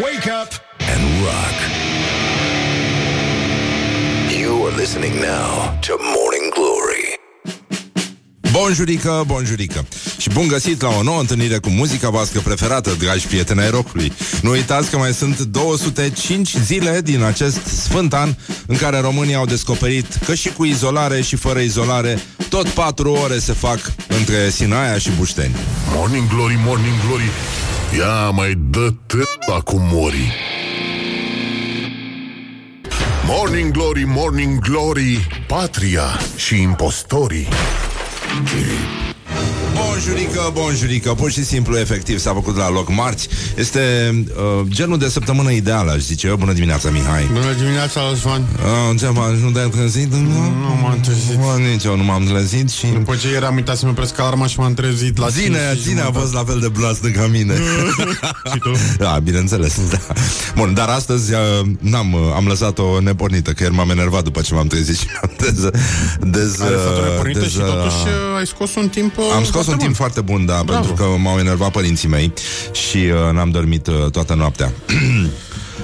Wake up and rock. You are listening now to Morning Glory. Bonjurică, bonjurică. Și bun găsit la o nouă întâlnire cu muzica voastră preferată, dragi prieteni ai rockului. Nu uitați că mai sunt 205 zile din acest sfânt an în care românii au descoperit că și cu izolare și fără izolare tot 4 ore se fac între Sinaia și Bușteni. Morning Glory, Morning Glory, ia mai dă t-a cu morii. Morning Glory, Morning Glory, patria și impostorii. Bonjurică, bonjurică. Pur și simplu, efectiv, s-a făcut la loc marți. Este genul de săptămână ideală, aș zice eu. Bună dimineața, Mihai. Bună dimineața, Răzvan. Nu te-ai trezit? Nu m-am trezit. Nici eu nu m-am trezit și... După ce ieri am uitat să-mi opresc alarma și m-am trezit la... Ține a fost la fel de blastă ca mine. Și tu? Da, bineînțeles, da. Bun, dar astăzi am lăsat-o nepornită, că ieri m-am enervat după ce m-am trezit și m-am Ai lăsat-o nepornită și totuși ai scos un timp... Am scos un timp foarte bun, da. Bravo. Pentru că m-au enervat părinții mei și n-am dormit toată noaptea.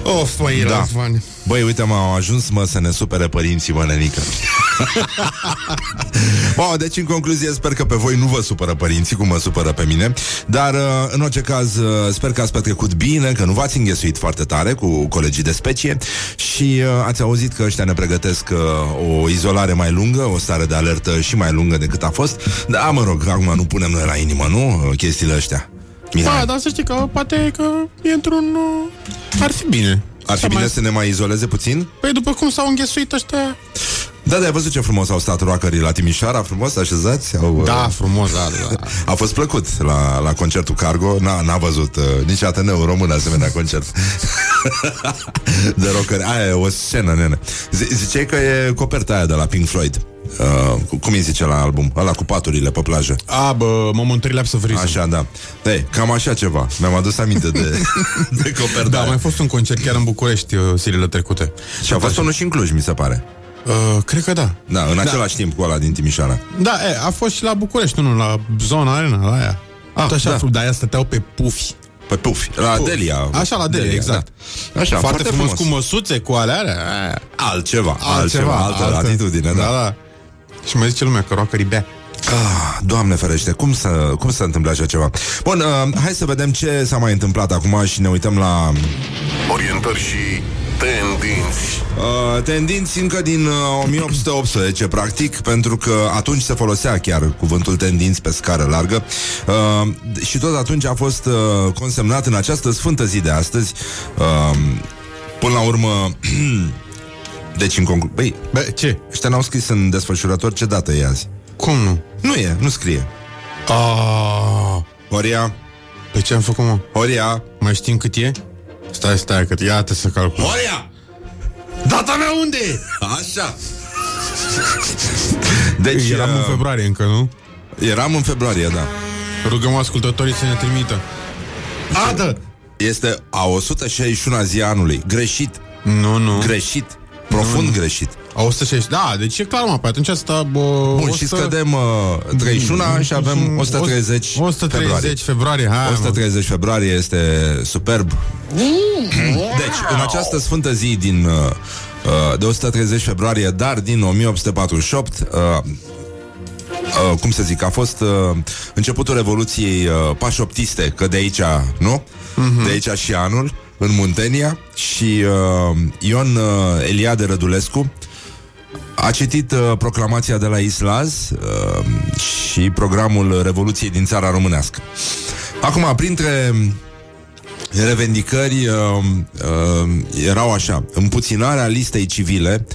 Of, băi, da. Răzvan. Băi, uite, m-au ajuns, să ne supere părinții, mă, nenică. Wow, deci, în concluzie, sper că pe voi nu vă supără părinții cum mă supără pe mine. Dar, în orice caz, sper că ați petrecut bine, că nu v-ați înghesuit foarte tare cu colegii de specie. Și ați auzit că ăștia ne pregătesc o izolare mai lungă, o stare de alertă și mai lungă decât a fost. Da, mă rog, acum nu punem noi la inimă, nu? Chestiile ăștia. Mihai. Da, dar să știi că poate că e într-un... Ar fi bine. Ar fi bine să ne mai izoleze puțin? Păi după cum s-au înghesuit ăștia... Da, ai văzut ce frumos au stat roacării la Timișoara, frumos așezați? Da, frumos, da. A fost plăcut la concertul Cargo, n-a văzut nici Ateneu român asemenea concert de rockări. Aia e o scenă, nene. Ziceai că e coperta aia de la Pink Floyd. Cum îi zice la album? Ăla cu paturile pe plajă. Momentările absovrism. Așa, da. Cam așa ceva. Mi-am adus aminte de coperta. Da, aia. Mai fost un concert chiar în București zilele trecute. Și a fost unul și în Cluj, mi se pare. Cred că da. Da, în același timp cu ăla din Timișoara. Da, a fost și la București, nu, la Zona Arena, la aia. Da, aia stăteau pe pufi. Pe pufi, la Delia. Așa, la Delia, exact. Da. Așa, foarte frumos, cu măsuțe, cu alea. Altceva, altă atitudine, da. Și mai zice lumea că roacă ribea. Doamne ferește, cum s-a întâmplat așa ceva? Bun, hai să vedem ce s-a mai întâmplat acum și ne uităm la orientări și tendinți. Tendinți încă din 1818, practic, pentru că atunci se folosea chiar cuvântul tendinți pe scară largă și tot atunci a fost consemnat în această sfântă zi de astăzi. Până la urmă... Deci, în conclu... ce? Ăștia n-au scris în desfășurător ce dată e azi. Cum nu? Nu scrie. Horia. Păi ce am făcut, mă? Horia. Mai știm cât e? Stai, că iată să calcul. Horia! Data mea unde e? Așa. Deci eram în februarie încă, nu? Eram în februarie, da. Rugăm ascultătorii să ne trimită. Adă! Este a 161-a zi anului. Greșit. Nu. Greșit. Profund greșit. A 160. Da, deci e clar, mă, pe atunci asta... Bun, și scădem 31 și avem 130 februarie. 130 februarie este superb. Deci, în această sfântă zi din de 130 februarie, dar din 1848... cum să zic, a fost începutul revoluției pașoptiste, că de aici, nu? De aici și anul, în Muntenia. Și Ion Eliade Rădulescu a citit proclamația de la Islaz și programul revoluției din țara românească. Acum, printre revendicări erau așa: împuținarea listei civile,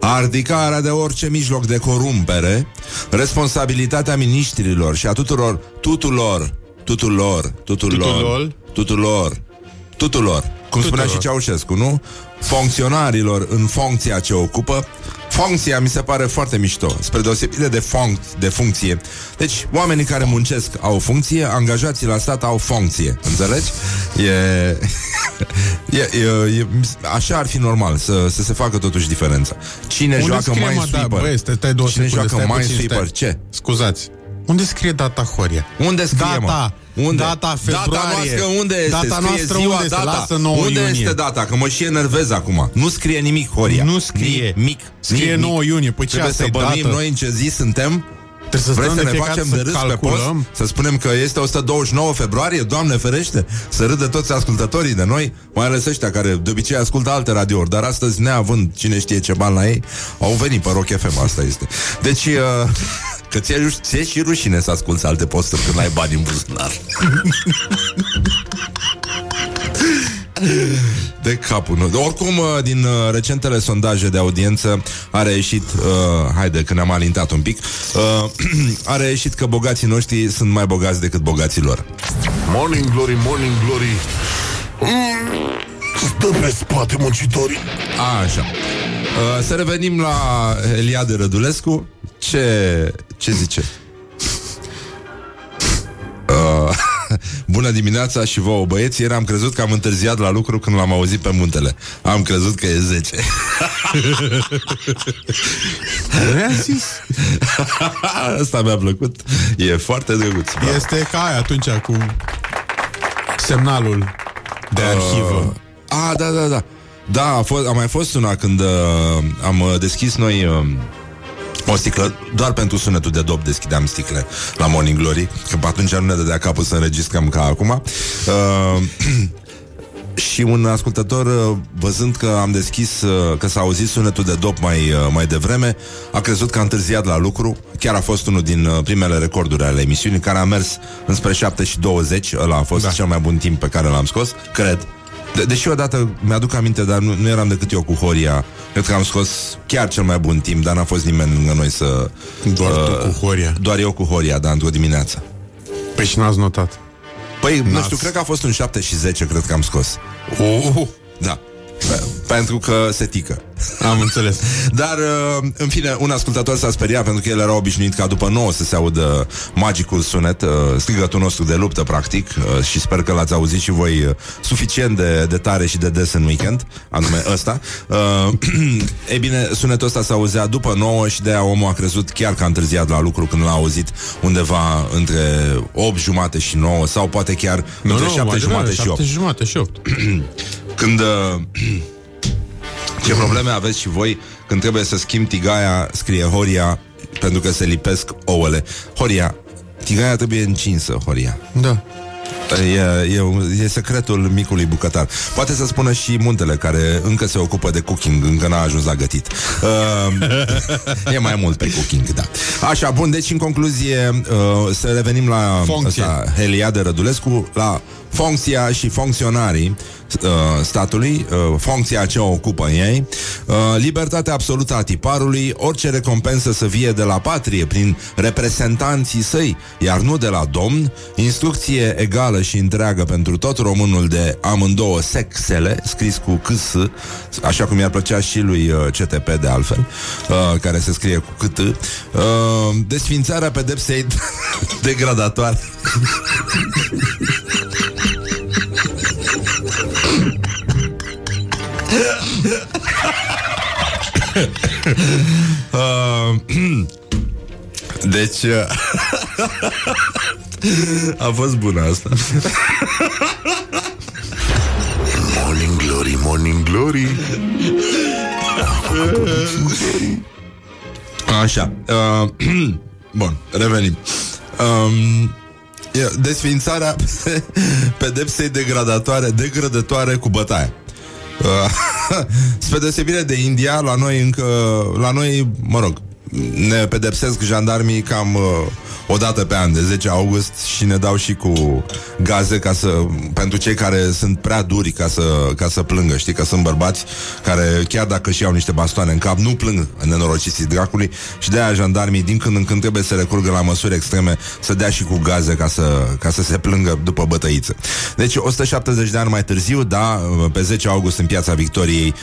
ardicarea de orice mijloc de corumpere, responsabilitatea miniștrilor și a tuturor, cum spunea și Ceaușescu, nu? Funcționarilor în funcția ce ocupă. Funcția mi se pare foarte mișto, spre deosebire de funcție. Deci, oamenii care muncesc au funcție, angajații la stat au funcție. Înțelegi? E așa ar fi normal să se facă totuși diferența. Cine joacă Minesweeper? Cine joacă Minesweeper? Ce? Scuzați. Unde scrie data Horia? Unde scrie, data? Unde? Data februarie. Data noastră unde este? Data noastră ziua, unde este? Data. Lasă 9 unde iunie. Este data? Că mă și enervez acum. Nu scrie nimic, Horia. Nu scrie. Mic. Scrie 9 iunie. Păi trebuie să bănim noi în ce zi suntem. Trebuie să stăm de facem de râs pe post, să spunem că este 129 februarie, Doamne ferește, să râdă toți ascultătorii de noi, mai ales ăștia care de obicei ascultă alte radiouri, dar astăzi, neavând cine știe ce bani la ei, au venit pe Rock FM, asta este. Deci, că ți-e și rușine să asculți alte posturi când ai bani în buzunar. De capul nostru. Oricum, din recentele sondaje de audiență a reieșit, haide că ne-am alintat un pic, a reieșit că bogații noștri sunt mai bogați decât bogații lor. Morning Glory, Morning Glory, stă pe spate muncitorii. Așa. Să revenim la Eliade Rădulescu. Ce zice? Bună dimineața și vouă, băieți. Ieri am crezut că am întârziat la lucru când l-am auzit pe muntele. Am crezut că e 10. Asta mi-a plăcut. E foarte drăguț. Este ca aia atunci cu semnalul de arhivă. Da. Da, a mai fost una când am deschis noi... o sticlă, doar pentru sunetul de dop deschideam sticle la Morning Glory, că atunci nu ne dădea capul să înregistrăm ca acum. Și un ascultător, văzând că am deschis, că s-a auzit sunetul de dop mai devreme, a crezut că a întârziat la lucru. Chiar a fost unul din primele recorduri ale emisiunii, care a mers înspre 7:20. Ăla a fost cel mai bun timp pe care l-am scos, cred. Deși odată mi-aduc aminte, dar nu eram decât eu cu Horia. Cred că am scos chiar cel mai bun timp, dar n-a fost nimeni lângă noi să... Doar tu cu Horia. Doar eu cu Horia, dar într-o dimineață. Păi și n-ați notat? Păi, nu știu, cred că a fost un 7:10, cred că am scos. Da. Pentru că se tică. Am înțeles. Dar, în fine, un ascultător s-a speriat, pentru că el era obișnuit ca după 9 să se audă magicul sunet, strigătul nostru de luptă, practic. Și sper că l-ați auzit și voi suficient de tare și de des în weekend, anume ăsta. E bine, sunetul ăsta s-auzea după 9 și de-aia omul a crezut chiar că a întârziat la lucru când l-a auzit undeva între 8:30 și 9, sau poate chiar între 7:30 și 8. 7:30 și 8. Când... ce probleme aveți și voi când trebuie să schimb tigaia, scrie Horia, pentru că se lipesc ouăle. Horia, tigaia trebuie încinsă, Horia. Da. E secretul micului bucătar. Poate să spună și muntele, care încă se ocupă de cooking, încă n-a ajuns la gătit. E mai mult pe cooking, da. Așa, bun, deci în concluzie, să revenim la Eliade Rădulescu, la funcția și funcționarii statului, funcția ce o ocupă ei, libertatea absolută a tiparului, orice recompensă să vie de la patrie prin reprezentanții săi, iar nu de la domn, instrucție egală și întreagă pentru tot românul de amândouă sexele, scris cu câs, așa cum i-ar plăcea și lui CTP de altfel, care se scrie cu cât, desfințarea pedepsei degradatoare. Deci a fost bună asta. Morning Glory, Morning Glory. Așa. Bun, revenim. Desfințarea pedepsei degradatoare cu bătaie. Spre deosebire de India, la noi, mă rog, ne pedepsesc jandarmii cam o dată pe an, de 10 august, și ne dau și cu gaze pentru cei care sunt prea duri ca să plângă, știi, că sunt bărbați care chiar dacă și iau niște bastoane în cap, nu plâng, nenorociții dracului, și de aia jandarmii din când în când trebuie să recurgă la măsuri extreme, să dea și cu gaze ca să se plângă după bătăiță. Deci 170 de ani mai târziu, da, pe 10 august în Piața Victoriei,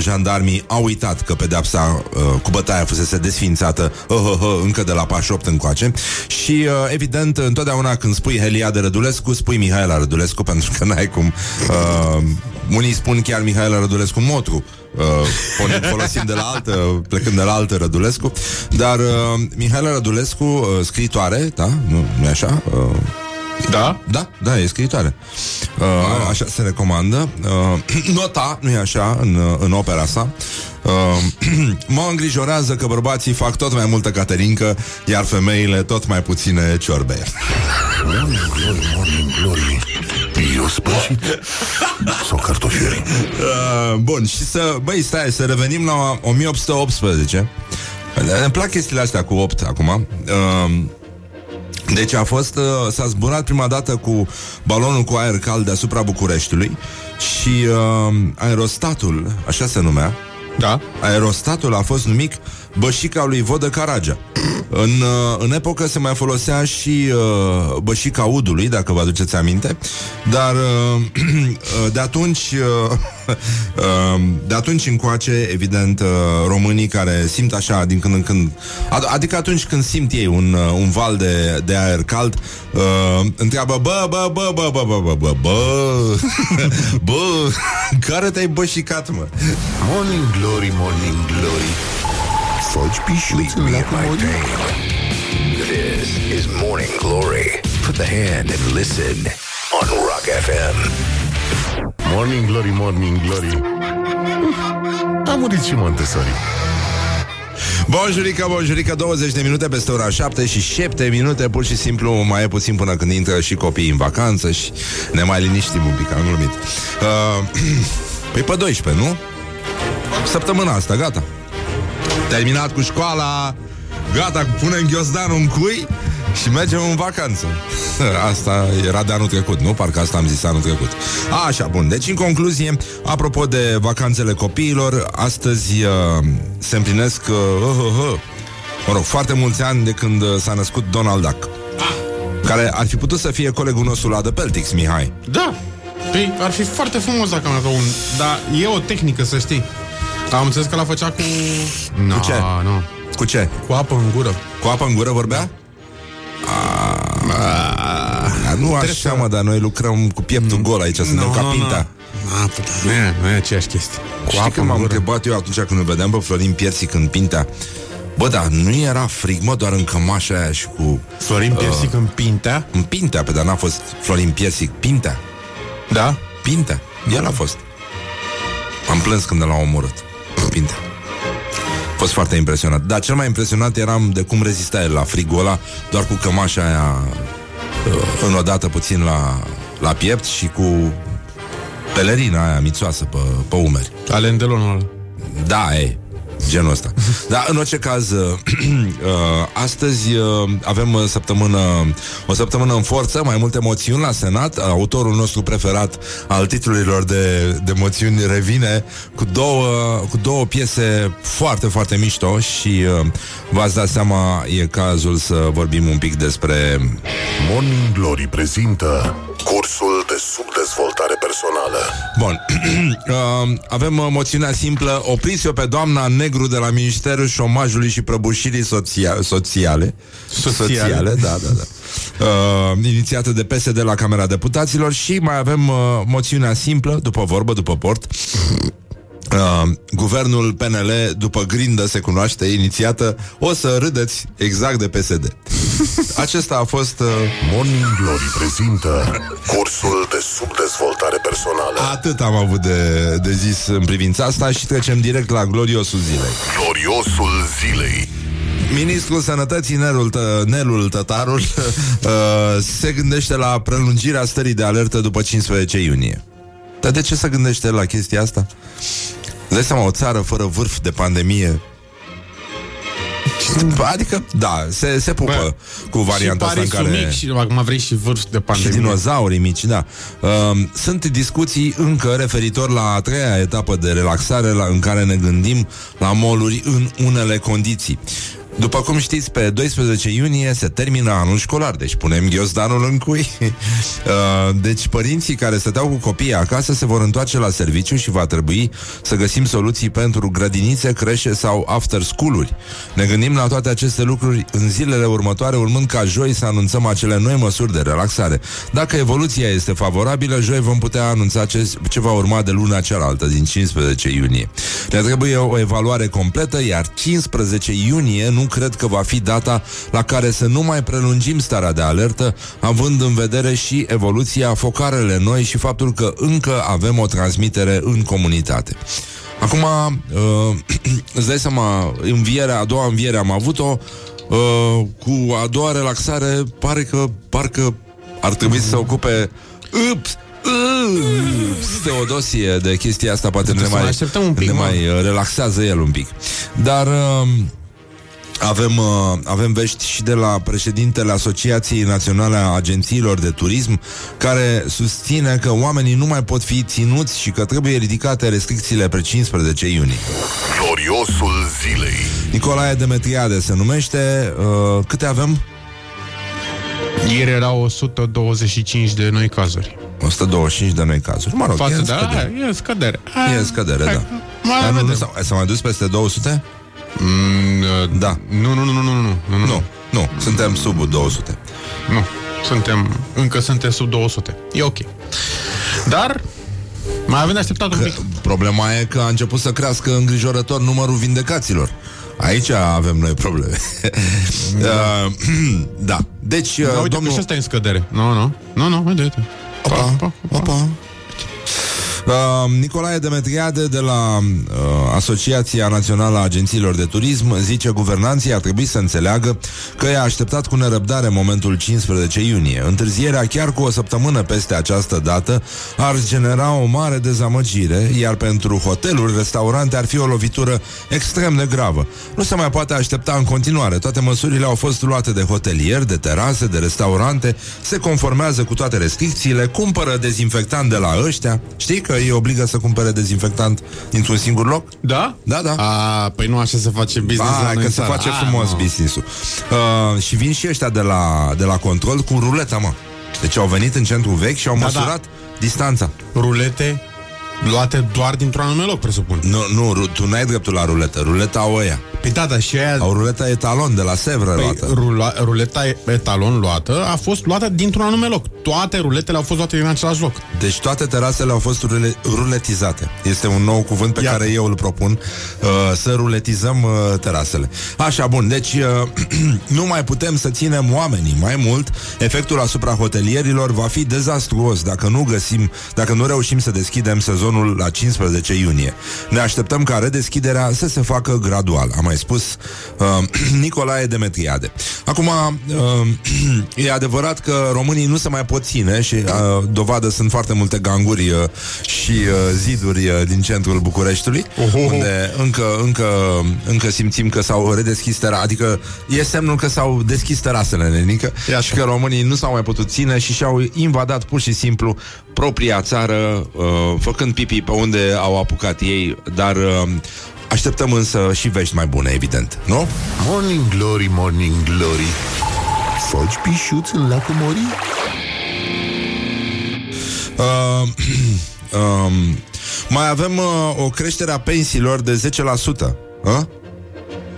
jandarmii au uitat că pedepsa cu bătaia fusese desfințată încă de la pași 8 încoace. Și evident, întotdeauna când spui Eliade Rădulescu, spui Mihaela Rădulescu, pentru că n-ai cum. Unii spun chiar Mihaela Rădulescu Motru, folosind de la altă, plecând de la altă Rădulescu. Dar Mihaela Rădulescu, scriitoare, da? Nu e așa? Da? Da, da, e scriitoare. Așa se recomandă. Nota, nu e așa, în opera sa. Mă îngrijorează că bărbații fac tot mai multă caterincă, iar femeile tot mai puține ciorbe. Morning glory, morning glory. Eu spășit sau cartofiuri. Bun, și să... Băi, stai, să revenim la 1818. Îmi plac chestiile astea cu 8 acum. Deci a fost, s-a zburat prima dată cu balonul cu aer cald deasupra Bucureștiului și aerostatul, așa se numea, da. Aerostatul a fost numit bășica lui Vodă Caragea. În epocă se mai folosea și bășica udului, dacă vă aduceți aminte. Dar de atunci încoace, evident, românii care simt așa din când în când, adică atunci când simt ei un val de aer cald, întreabă: bă, care te-ai bășicat, mă? Morning glory, morning glory. Leave me at my table. This is Morning Glory. Put the hand and listen on Rock FM. Morning Glory, Morning Glory. Am murit și Montessori. Bonjurică, bonjurică, 20 de minute peste ora 7 și 7 minute, pur și simplu mai e puțin până când intră și copiii în vacanță și ne mai liniștim un pic, am glumit. Păi pe 12, nu? Săptămâna asta, gata. Terminat cu școala, gata, punem ghiozdanul în cui și mergem în vacanță. Asta era de anul trecut, nu? Parcă asta am zis anul trecut. Așa, bun, deci în concluzie, apropo de vacanțele copiilor, astăzi se împlinesc mă rog, foarte mulți ani de când s-a născut Donald Duck, care ar fi putut să fie colegul nostru la The Peltics, Mihai. Da, păi ar fi foarte frumos dacă am avut un... Dar e o tehnică, să știi. Am înțeles că l-a făcea cu... No, cu ce? No. Cu ce? Cu apă în gură. Cu apă în gură vorbea? Nu așa, mă, dar noi lucrăm cu pieptul gol aici, suntem ca Pinta. Nu e aceeași chestie. Știi că m-am întrebat eu atunci când îl vedeam pe Florin Piersic în Pinta? Bă, dar nu era frig, mă, doar în cămașa aia și cu... Florin Piersic în Pinta? În Pinta, pe dar n-a fost Florin Piersic Pinta. Da? Pinta, el a fost. Am plâns când l-au omorât. Pinte. A fost foarte impresionat. Dar cel mai impresionat eram de cum rezista el la frigul ăla, doar cu cămașa aia înodată puțin la piept și cu pelerina aia mițoasă pe umeri. Alendelonul ăla. Da, e genul ăsta. Dar în orice caz, astăzi avem o săptămână în forță, mai multe moțiuni la Senat. Autorul nostru preferat al titlurilor de moțiuni revine cu două piese foarte, foarte mișto și v-ați dat seama, e cazul să vorbim un pic despre... Morning Glory prezintă cursul de subdezvoltare personală. Bun. Avem moțiunea simplă: opriți-o pe doamna Negru de la Ministerul Șomajului și Prăbușirii Sociale, da. Inițiată de PSD la Camera Deputaților. Și mai avem moțiunea simplă: după vorbă, după port. Guvernul PNL după grindă se cunoaște, inițiată, o să râdeți, exact, de PSD. Acesta a fost Morning Glory prezintă cursul de subdezvoltare personală. Atât am avut de zis în privința asta și trecem direct la gloriosul zilei. Gloriosul zilei. Ministrul Sănătății Nelul Tătarul se gândește la prelungirea stării de alertă după 15 iunie. Dar de ce se gândește la chestia asta? Dai seama, o țară fără vârf de pandemie. Adică, da, se pupă. Bă, cu varianta asta în care... Și acum vrei și vârf de pandemie. Și dinozaurii mici, da. Sunt discuții încă referitor la a treia etapă de relaxare în care ne gândim la mall-uri în unele condiții. După cum știți, pe 12 iunie se termină anul școlar, deci punem ghiozdanul în cui. Deci părinții care stăteau cu copiii acasă se vor întoarce la serviciu și va trebui să găsim soluții pentru grădinițe, creșe sau after school-uri. Ne gândim la toate aceste lucruri în zilele următoare, urmând ca joi să anunțăm acele noi măsuri de relaxare. Dacă evoluția este favorabilă, joi vom putea anunța ce va urma de luna cealaltă, din 15 iunie. Ne trebuie o evaluare completă, iar 15 iunie nu nu cred că va fi data la care să nu mai prelungim starea de alertă, având în vedere și evoluția, focarele noi și faptul că încă avem o transmitere în comunitate. Acum, îți dai seama, a doua înviere am avut-o, cu a doua relaxare parcă ar trebui să se ocupe Teodosie de chestia asta. Poate ne mai relaxează el un pic. Dar avem vești și de la președintele Asociației Naționale a Agențiilor de Turism, care susține că oamenii nu mai pot fi ținuți și că trebuie ridicate restricțiile pe 15 iunie. Gloriosul zilei. Nicolae Demetriade se numește. Câte avem? Ieri erau 125 de noi cazuri. 125 de noi cazuri. Mă rog, față e scădere. E scădere. Da. S-a mai dus peste 200? Da. Nu. Suntem sub 200. Nu. Încă suntem sub 200. E ok. Dar mai avem de așteptat un pic. Problema e că a început să crească îngrijorător numărul vindecaților. Aici avem noi probleme. Da. Deci, da, uite, domnul... că și ăsta e în scădere. Nu, uite. Opa. Nicolae Demetriade de la Asociația Națională a Agențiilor de Turism zice: guvernanții ar trebui să înțeleagă că i-a așteptat cu nerăbdare momentul 15 iunie. Întârzierea chiar cu o săptămână peste această dată ar genera o mare dezamăgire, iar pentru hoteluri, restaurante ar fi o lovitură extrem de gravă. Nu se mai poate aștepta în continuare. Toate măsurile au fost luate de hotelieri, de terase, de restaurante, se conformează cu toate restricțiile, cumpără dezinfectant de la ăștia. Știi că îi obligă să cumpere dezinfectant dintr-un singur loc? Da. Păi nu așa se face business. Că se face frumos business-ul. Și vin și ăștia de la control cu ruleta, mă. Deci au venit în centru vechi și au măsurat distanța. Rulete luate doar dintr-un anume loc, presupun. Nu, tu n-ai dreptul la ruletă. Ruleta au ăia. Păi da, și aia... Au ruleta etalon de la Sevră luată. Ruleta etalon luată a fost luată dintr-un anume loc. Toate ruletele au fost luate din același loc. Deci toate terasele au fost ruletizate. Este un nou cuvânt pe care eu îl propun, să ruletizăm terasele. Așa, bun, deci nu mai putem să ținem oamenii mai mult. Efectul asupra hotelierilor va fi dezastruos dacă nu reușim să deschidem sezonul la 15 iunie. Ne așteptăm ca redeschiderea să se facă gradual. Am mai spus Nicolae Demetriade. Acum, e adevărat că românii nu se mai pot ține și dovadă sunt foarte multe ganguri și ziduri din centrul Bucureștiului, unde încă simțim că s-au redeschis terasele. Adică e semnul că s-au deschis terasele, nenică, și că românii nu s-au mai putut ține și și-au invadat pur și simplu propria țară, făcând pipi pe unde au apucat ei, dar... Așteptăm însă și vești mai bune, evident, nu? Morning Glory, Morning Glory, foci pișuți în lacul Morii? Mai avem o creștere a pensiilor de 10%.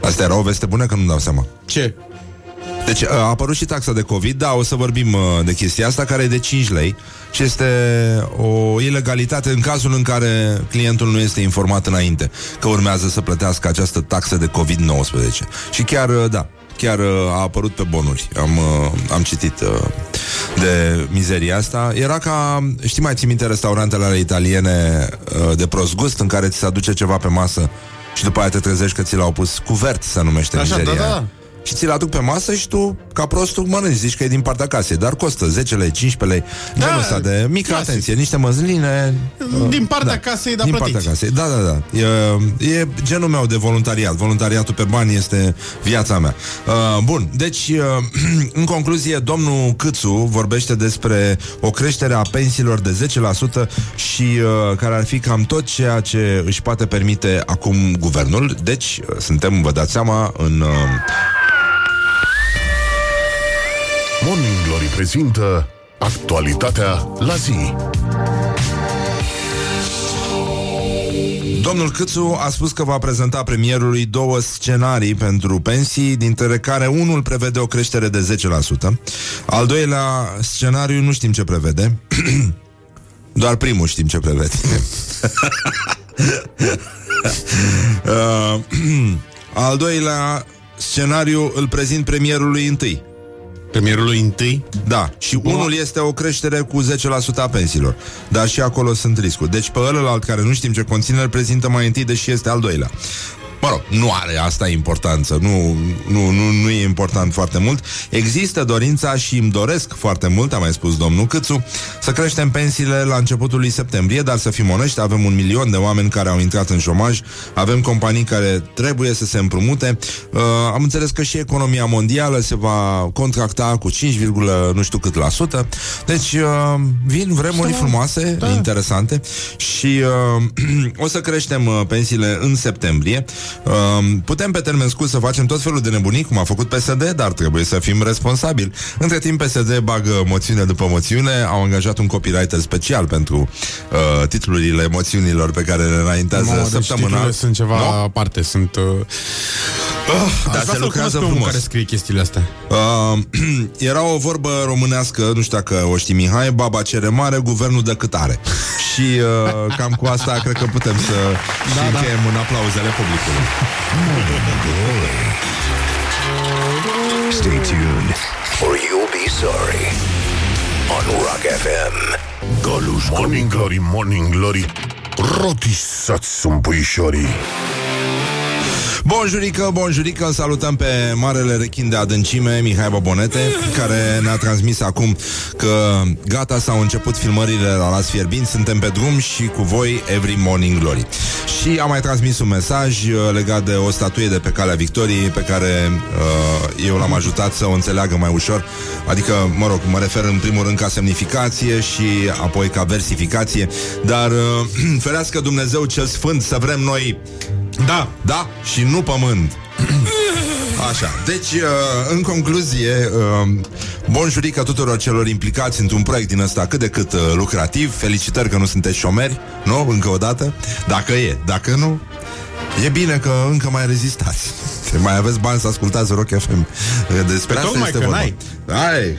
Asta era o veste bună, că nu-mi dau seama. Ce? Deci a apărut și taxa de COVID, o să vorbim de chestia asta, care e de 5 lei și este o ilegalitate în cazul în care clientul nu este informat înainte că urmează să plătească această taxă de COVID-19. Și chiar a apărut pe bonuri. Am citit de mizeria asta. Era ca, știi, mai ții minte restaurantele ale italiene de prost gust, în care ți se aduce ceva pe masă și după aia te trezești că ți l-au pus cuvert, se numește mizeria. Așa. Și ți-l aduc pe masă și tu, ca prostul, mănânci. Zici că e din partea casei, dar costă 10 lei, 15 lei, genul ăsta de mică atenție. Niște măsline din partea casei, dar plătiți. Da. E genul meu de voluntariat. Voluntariatul pe bani este viața mea. Bun, deci în concluzie, domnul Cîțu vorbește despre o creștere a pensiilor de 10% și care ar fi cam tot ceea ce își poate permite acum guvernul. Deci suntem, vă dați seama, în... Morning Glory prezintă actualitatea la zi. Domnul Cîțu a spus că va prezenta premierului două scenarii pentru pensii, dintre care unul prevede o creștere de 10%. Al doilea scenariu nu știm ce prevede. Doar primul știm ce prevede. Al doilea Scenariul îl prezint premierului întâi. Premierului întâi? Da. Și unul este o creștere cu 10% a pensiilor. Dar și acolo sunt riscuri. Deci pe ălălalt, care nu știm ce conține, îl prezintă mai întâi, deși este al doilea. Mă rog, nu are asta importanță. Nu e important foarte mult. Există dorința și îmi doresc foarte mult, a mai spus domnul Cîțu, să creștem pensiile la începutul lui septembrie. Dar să fim onești, avem 1 milion de oameni care au intrat în șomaj. Avem companii care trebuie să se împrumute. Am înțeles că și economia mondială se va contracta cu 5,%. Deci vin vremuri frumoase, interesante. Și o să creștem pensiile în septembrie. Putem pe termen scurt să facem tot felul de nebunii, cum a făcut PSD, dar trebuie să fim responsabili. Între timp PSD bagă moțiune după moțiune. Au angajat un copywriter special pentru titlurile moțiunilor pe care le înaintează săptămâna. Deci sunt ceva aparte, sunt... dar se lucrează frumos. Care scrie chestiile astea? Era o vorbă românească, nu știu dacă o știi, Mihai, baba cere mare, guvernul dă cât are. Și cam cu asta cred că putem să încheiem în aplauzele publicului. Stay tuned or you'll be sorry on Rock FM. Goluș, Morning Glory, Morning Glory, rotisați sunt puișorii. Bonjurică, bonjurică, îl salutăm pe marele rechin de adâncime, Mihai Bobonete, care ne-a transmis acum că gata, s-au început filmările la Las Fierbinți, suntem pe drum și cu voi Every Morning Glory. Și a mai transmis un mesaj legat de o statuie de pe Calea Victoriei, pe care eu l-am ajutat să o înțeleagă mai ușor. Adică, mă rog, mă refer în primul rând ca semnificație și apoi ca versificație. Dar ferească Dumnezeu cel Sfânt să vrem noi... Da, da, și nu pământ. Așa, deci, în concluzie, bonjurică tuturor celor implicați într-un proiect din ăsta cât de cât lucrativ. Felicitări că nu sunteți șomeri, nu? Încă o dată. Dacă e, dacă nu, e bine că încă mai rezistați. Mai aveți bani să ascultați Rock FM. Despre asta este vorba.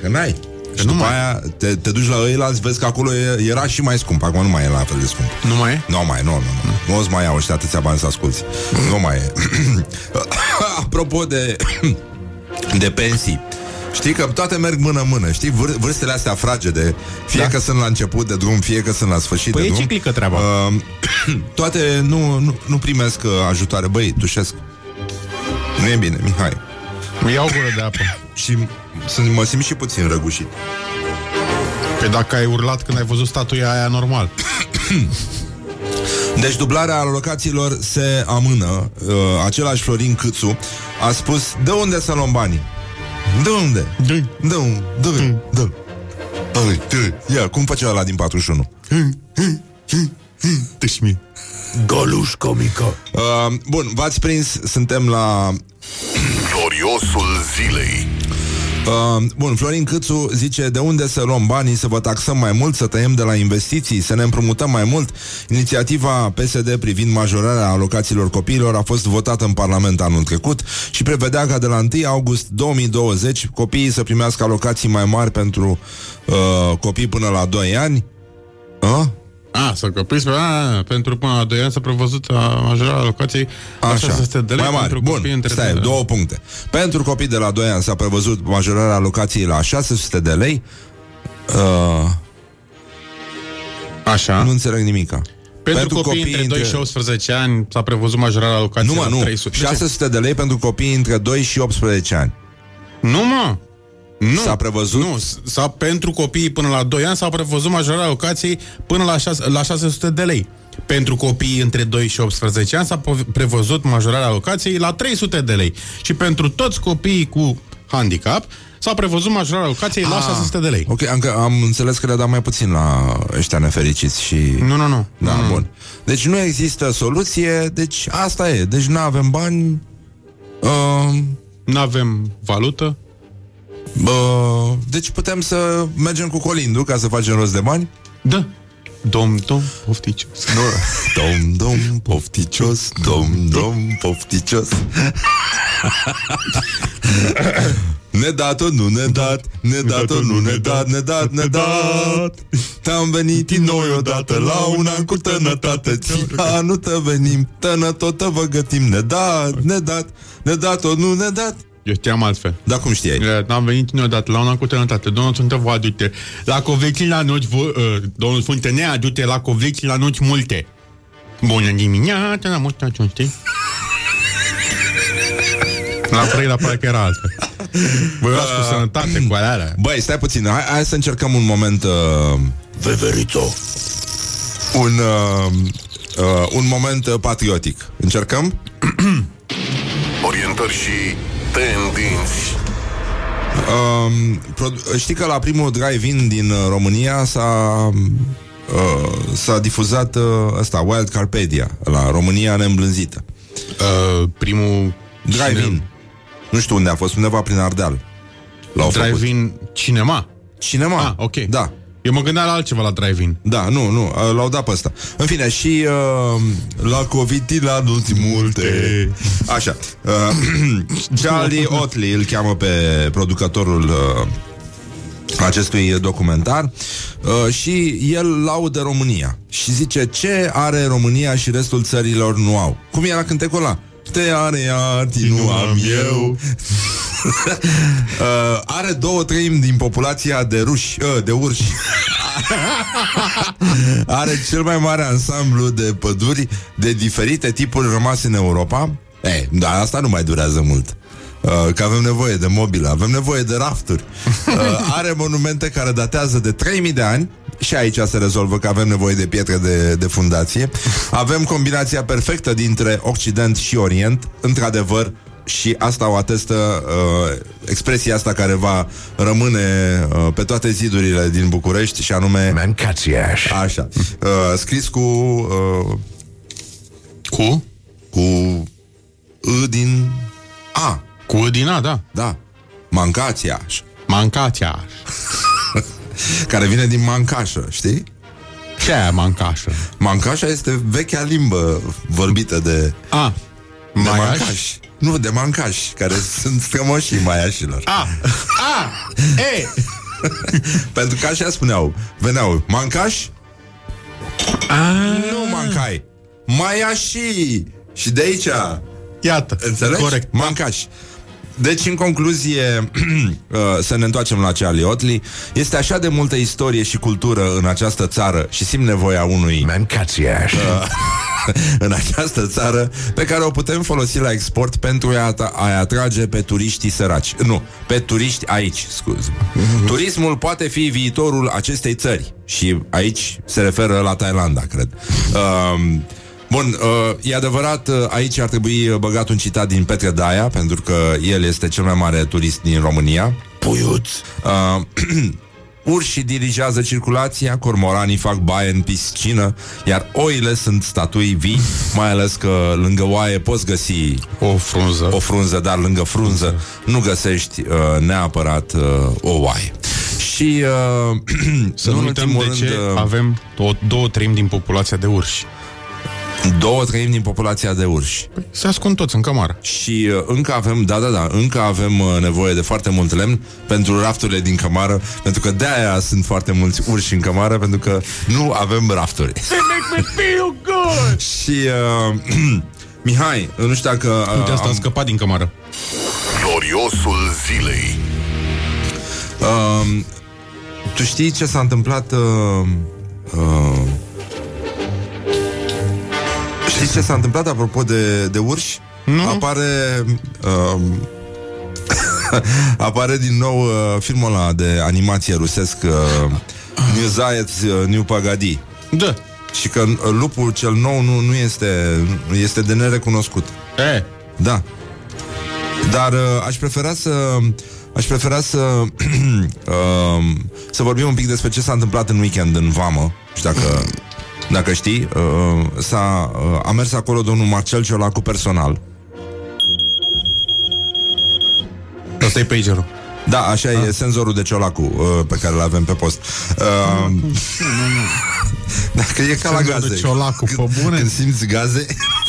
Că n-ai. Că și după aia te duci la ei, alți vezi că acolo era și mai scump. Acum nu mai e la fel de scump. Nu mai e? Nu mai e. Nu o să mai iau ăștia atâția bani să asculti. Nu mai e. Apropo de pensii, știi că toate merg mână-mână, știi? Vârstele astea fragede, fie că sunt la început de drum, fie că sunt la sfârșit de drum. Păi e ciclică treaba. Toate nu primesc ajutoare. Băi, dușesc. Nu e bine, Mihai. Iau gură de apă. Și mă simt și puțin răgușit. Păi dacă ai urlat când ai văzut statuia aia, normal. Deci dublarea alocațiilor se amână. Același Florin Cîțu a spus: de unde să luăm banii? De unde? Ia, cum făcea ăla din 41? Deci mie Goluș comică. Bun, v-ați prins, suntem la gloriosul zilei. Bun, Florin Cîțu zice: de unde să luăm banii, să vă taxăm mai mult, să tăiem de la investiții, să ne împrumutăm mai mult. Inițiativa PSD privind majorarea alocațiilor copiilor a fost votată în Parlament anul trecut și prevedea ca de la 1 august 2020 copiii să primească alocații mai mari pentru copii până la 2 ani. Să copiți pentru până la 2 ani s-a prevăzut majorarea alocației. Așa, să mai mari. Bun, stai, 2 puncte. Pentru copii de la 2 ani s-a prevăzut majorarea alocației la 600 de lei. Așa. Nu înțeleg nimica. Pentru copii între 2 și 18 ani s-a prevăzut majorarea alocației la 300. 600 de lei pentru copii între 2 și 18 ani. Nu, s-a prevăzut? Nu, pentru copiii până la 2 ani s-a prevăzut majorarea alocației până la 600 de lei. Pentru copiii între 2 și 18 ani s-a prevăzut majorarea alocației la 300 de lei. Și pentru toți copiii cu handicap s-a prevăzut majorarea alocației la 600 de lei. Ok, am înțeles că le-a dat mai puțin la ăștia nefericiți și... Nu. Da, bun. Deci nu există soluție, deci asta e. Deci nu avem bani... Nu avem valută. Deci putem să mergem cu colindul ca să facem rost de bani? Da. Dom, pofticios. Dom, pofticios. Dom, pofticios. Nedat-o, nu nedat, nedat-o, nu nedat, nedat, nedat. Te-am venit din noi odată la un an cu tănătate. Ția, nu te venim, tănătotă vă gătim. Nedat, nedat, nedat-o, nu nedat. Eu știam altfel. Dar cum știai? N-am venit neodată la una cu tănătate. Domnul Sfântă vă adute la covecii la noci Domnul Sfântă ne adute la covecii la noci multe. Bună dimineața, n-am fost aciun, știi? La prei, la prei, că era altfel. Băi, eu cu sănătate, cu alea. Băi, stai puțin, hai să încercăm un moment Veverito. Un moment patriotic. Încercăm? Orientări și tendinți. Știi că la primul drive-in din România s-a difuzat ăsta, Wild Carpedia, la România neîmblânzită. Primul drive-in. Nu știu unde a fost, undeva prin Ardeal. Drive-in cinema? Cinema. Ah, ok. Da. Eu mă gândeam la altceva la drive-in. Da, nu, l-au dat pe ăsta. În fine, și la COVID l-a dus multe. Așa. Charlie Otley îl cheamă pe producătorul acestui documentar și el laudă România și zice ce are România și restul țărilor nu au. Cum era cântecul ăla? Te are ea, nu am eu. Are 2/3 din populația de de urși. Are cel mai mare ansamblu de păduri de diferite tipuri rămase în Europa. Dar asta nu mai durează mult, că avem nevoie de mobilă, avem nevoie de rafturi. Are monumente care datează de 3000 de ani. Și aici se rezolvă că avem nevoie de pietre de fundație. Avem combinația perfectă dintre Occident și Orient. Într-adevăr, și asta o atestă expresia asta care va rămâne pe toate zidurile din București, și anume Mâncați-aș. Așa. Scris cu I din A. Cu I din A, da. Da. Mâncați-aș. Mâncați-aș. Care vine din mancașă, știi? Ce e mancașă? Mancașa este vechea limbă vorbită de... A, de mancași. Nu, de mancași, care sunt strămoșii maiașilor. E! Pentru că așa spuneau. Veneau mancași? Nu mancai. Maiașii! Și de aici... Iată, înțelegi? Corect. Mancași. Deci, în concluzie, să ne întoarcem la Charlie Otley. Este așa de multă istorie și cultură în această țară și simt nevoia unui în această țară pe care o putem folosi la export pentru a-i atrage pe turiștii săraci. Nu, pe turiști aici, scuze-mă. Turismul poate fi viitorul acestei țări. Și aici se referă la Thailanda, cred. Bun, e adevărat, aici ar trebui băgat un citat din Petre Daia, pentru că el este cel mai mare turist din România. Puiuț! Urșii dirigează circulația, cormoranii fac baie în piscină, iar oile sunt statui vii, mai ales că lângă oaie poți găsi o frunză, dar lângă frunză nu găsești neapărat o oaie. Și să nu uităm de rând, ce avem 2/3 din populația de urși. 2/3 din populația de urși. Se ascund toți în cămară. Și încă avem nevoie de foarte mult lemn pentru rafturile din cămară, pentru că de-aia sunt foarte mulți urși în cămară, pentru că nu avem rafturi. Și Mihai, nu știu dacă... Uite, asta am scăpat din cămară. Gloriosul zilei. Tu știi ce s-a întâmplat... Știi ce s-a întâmplat apropo de urși? Nu. Apare din nou filmul ăla de animație rusesc New Zayets, New Pagadi. Da. Și că lupul cel nou nu este de nerecunoscut. Da. Dar aș prefera să să vorbim un pic despre ce s-a întâmplat în weekend în Vamă. Și dacă știi, a mers acolo domnul Marcel Ciolacu personal. Asta e pagerul. Da, așa e senzorul de Ciolacu pe care îl avem pe post. Dacă e ca la gaze. De Ciolacu, pe bune. Când simți gaze,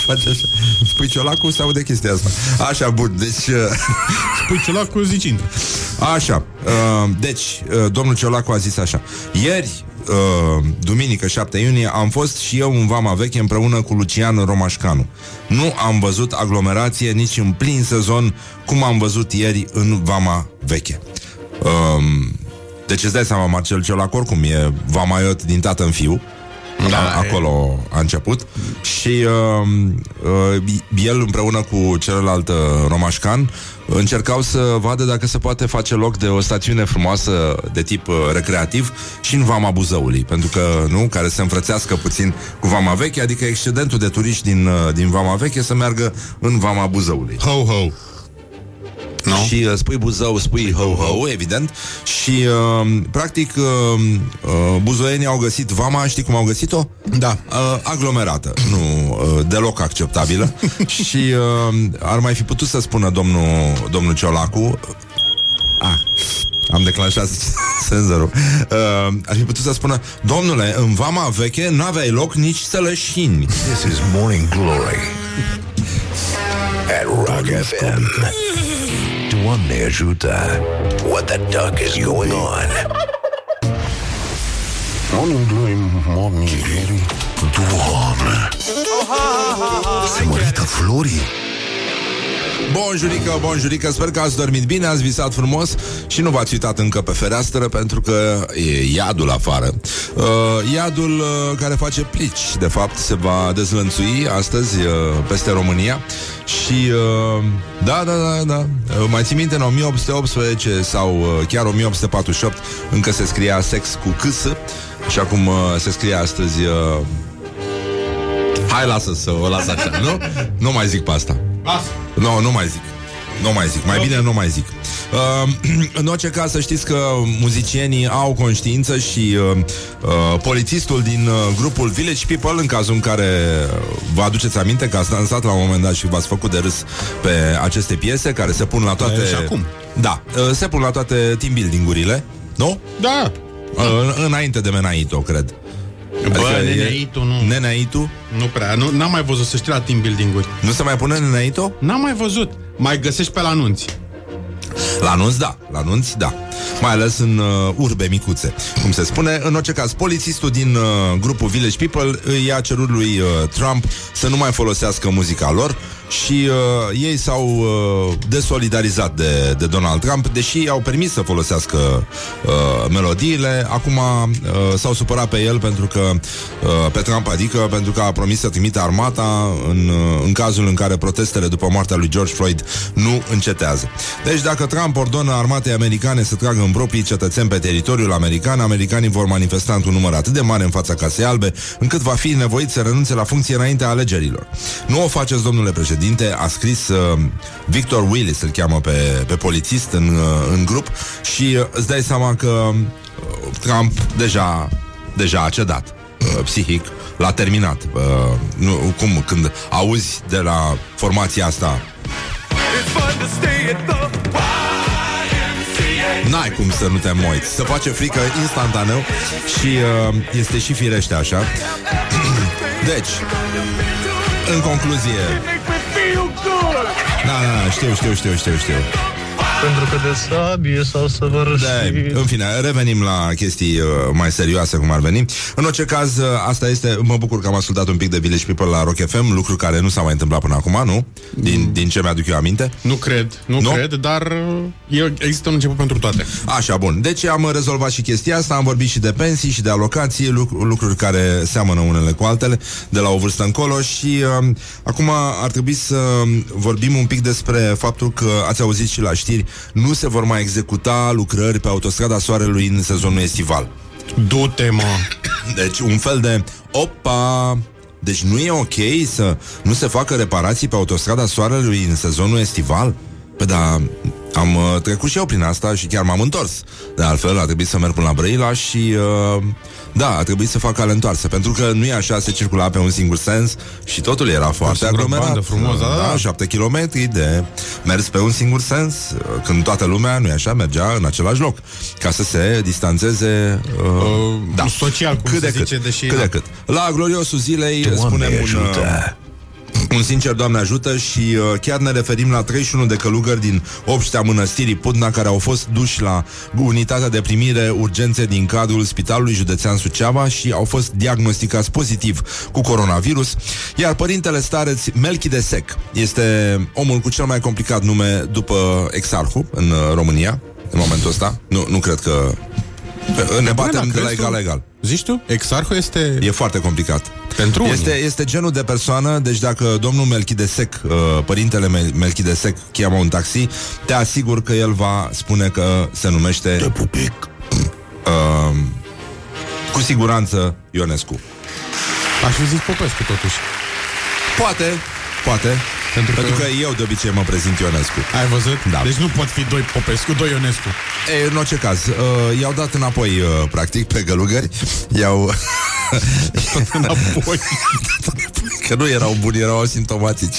faci așa. Spui Ciolacu, se aude chestia asta. Așa, bun, deci... pui Ciolacu, zici intră. Așa, deci domnul Ciolacu a zis așa: ieri, duminică 7 iunie, am fost și eu în Vama Veche împreună cu Lucian Romașcanu. Nu am văzut aglomerație nici în plin sezon cum am văzut ieri în Vama Veche. Deci îți dai seama, Marcel Ciolacu oricum e vamaiot din tată în fiu. Da, acolo a început. Și el împreună cu celălalt romașcan încercau să vadă dacă se poate face loc de o stațiune frumoasă de tip recreativ și în Vama Buzăului, pentru că, nu, care se înfrățească puțin cu Vama Veche, adică excedentul de turiști din Vama Veche să meargă în Vama Buzăului. Ho, ho! No? Și spui Buzău, spui ho-ho, evident. Și practic buzoienii au găsit vama, știi cum au găsit-o? Da. Aglomerată, nu deloc acceptabilă. Și ar mai fi putut să spună domnul Ciolacu. Am declanșat senzorul. Ar fi putut să spună: domnule, în Vama Veche n-aveai loc nici să lășini. This is Morning Glory at Rock FM. Doamne ajută! What the duck is going on? Morning Glory, Morning Glory. Doamne! Se mărită florii? Bonjurică, bonjurică, sper că ați dormit bine, ați visat frumos și nu v-ați uitat încă pe fereastră, pentru că e iadul afară. Iadul care face plici, de fapt, se va dezlănțui astăzi peste România. Și da, mai ții minte, în 1818 sau chiar 1848 încă se scria sex cu câs, și acum se scrie astăzi. Hai, lasă să o las așa, nu? Nu mai zic pe asta. Nu mai zic. Mai bine nu mai zic. În orice caz, să știți că muzicienii au conștiință și polițistul din grupul Village People, în cazul în care vă aduceți aminte că ați dansat la un moment dat și v-ați făcut de râs pe aceste piese care se pun la toate... Și acum. Da, se pun la toate team building-urile, nu? Da. Înainte de Menaito, cred. Adică Neneitu, nu. Neneitu? Nu prea, n-am mai văzut, să știi, la team building-uri. Nu se mai pune Neneitu? N-am mai văzut. Mai găsești pe la anunți. La anunți, da, la anunți, da. Mai ales în urbe micuțe, cum se spune. În orice caz, polițistul din grupul Village People îi a cerut lui Trump să nu mai folosească muzica lor. Și ei s-au desolidarizat de Donald Trump. Deși i-au permis să folosească melodiile, acum s-au supărat pe el pentru că pe Trump, adică, pentru că a promis să trimite armata în cazul în care protestele după moartea lui George Floyd nu încetează. Deci dacă Trump ordonă armatei americane să tragă în proprii cetățeni pe teritoriul american, americanii vor manifesta într-un număr atât de mare în fața Casei Albe, încât va fi nevoit să renunțe la funcție înaintea alegerilor. Nu o faceți, domnule președinte, a scris Victor Willis, îl cheamă pe polițist în grup. Și îți dai seama că Trump deja a cedat psihic, l-a terminat. Cum când auzi de la formația asta, n-ai cum să nu te moiți, să face frică instantaneu. Și este și firește așa. Deci, în concluzie, da, știu. Pentru că de sabie s-au săvârșit. În fine, revenim la chestii mai serioase, cum ar veni. În orice caz, asta este. Mă bucur că am ascultat un pic de Village People la Rock FM, lucru care nu s-a mai întâmplat până acum, nu? Din ce mi-aduc eu aminte. Nu cred, dar există un început pentru toate. Așa, bun. Deci am rezolvat și chestia asta, am vorbit și de pensii și de alocații, lucruri care seamănă unele cu altele de la o vârstă încolo. Și acum ar trebui să vorbim un pic despre faptul că ați auzit și la știri, nu se vor mai executa lucrări pe autostrada Soarelui în sezonul estival. Du-te, mă! Deci un fel de opa! Deci nu e ok să nu se facă reparații pe autostrada Soarelui în sezonul estival? Păi da, am trecut și eu prin asta și chiar m-am întors. De altfel, a trebuit să merg până la Brăila și... da, a trebuit să fac cale întoarsă, pentru că nu e așa, se circula pe un singur sens și totul era foarte aglomerat. Frumos, da, 7 km de mers pe un singur sens, când toată lumea, nu e așa, mergea în același loc, ca să se distanțeze da, social, cum cât se zice, cât de cât. La gloriosul zilei spunem un un sincer Doamne ajută, și chiar ne referim la 31 de călugări din obștea mănăstirii Putna care au fost duși la unitatea de primire urgențe din cadrul Spitalului Județean Suceava și au fost diagnosticați pozitiv cu coronavirus, iar părintele stareț Melchisedec este omul cu cel mai complicat nume după exarhu în România în momentul ăsta. Nu cred că ne batem de la egal la egal. Zici tu? Exarhul este... E foarte complicat. Pentru unii. Este genul de persoană, deci dacă domnul Melchisedec, părintele Melchisedec cheamă un taxi, te asigur că el va spune că se numește... Te pupic. Cu siguranță Ionescu. Aș fi zis Popescu, totuși. Poate. Pentru că eu de obicei mă prezint Ionescu. Ai văzut? Da. Deci nu pot fi doi Popescu, doi Ionescu. Ei, în orice caz, i-au dat înapoi, practic, pe călugări. I-au... Tot înapoi. Că nu erau buni, erau asimptomatici.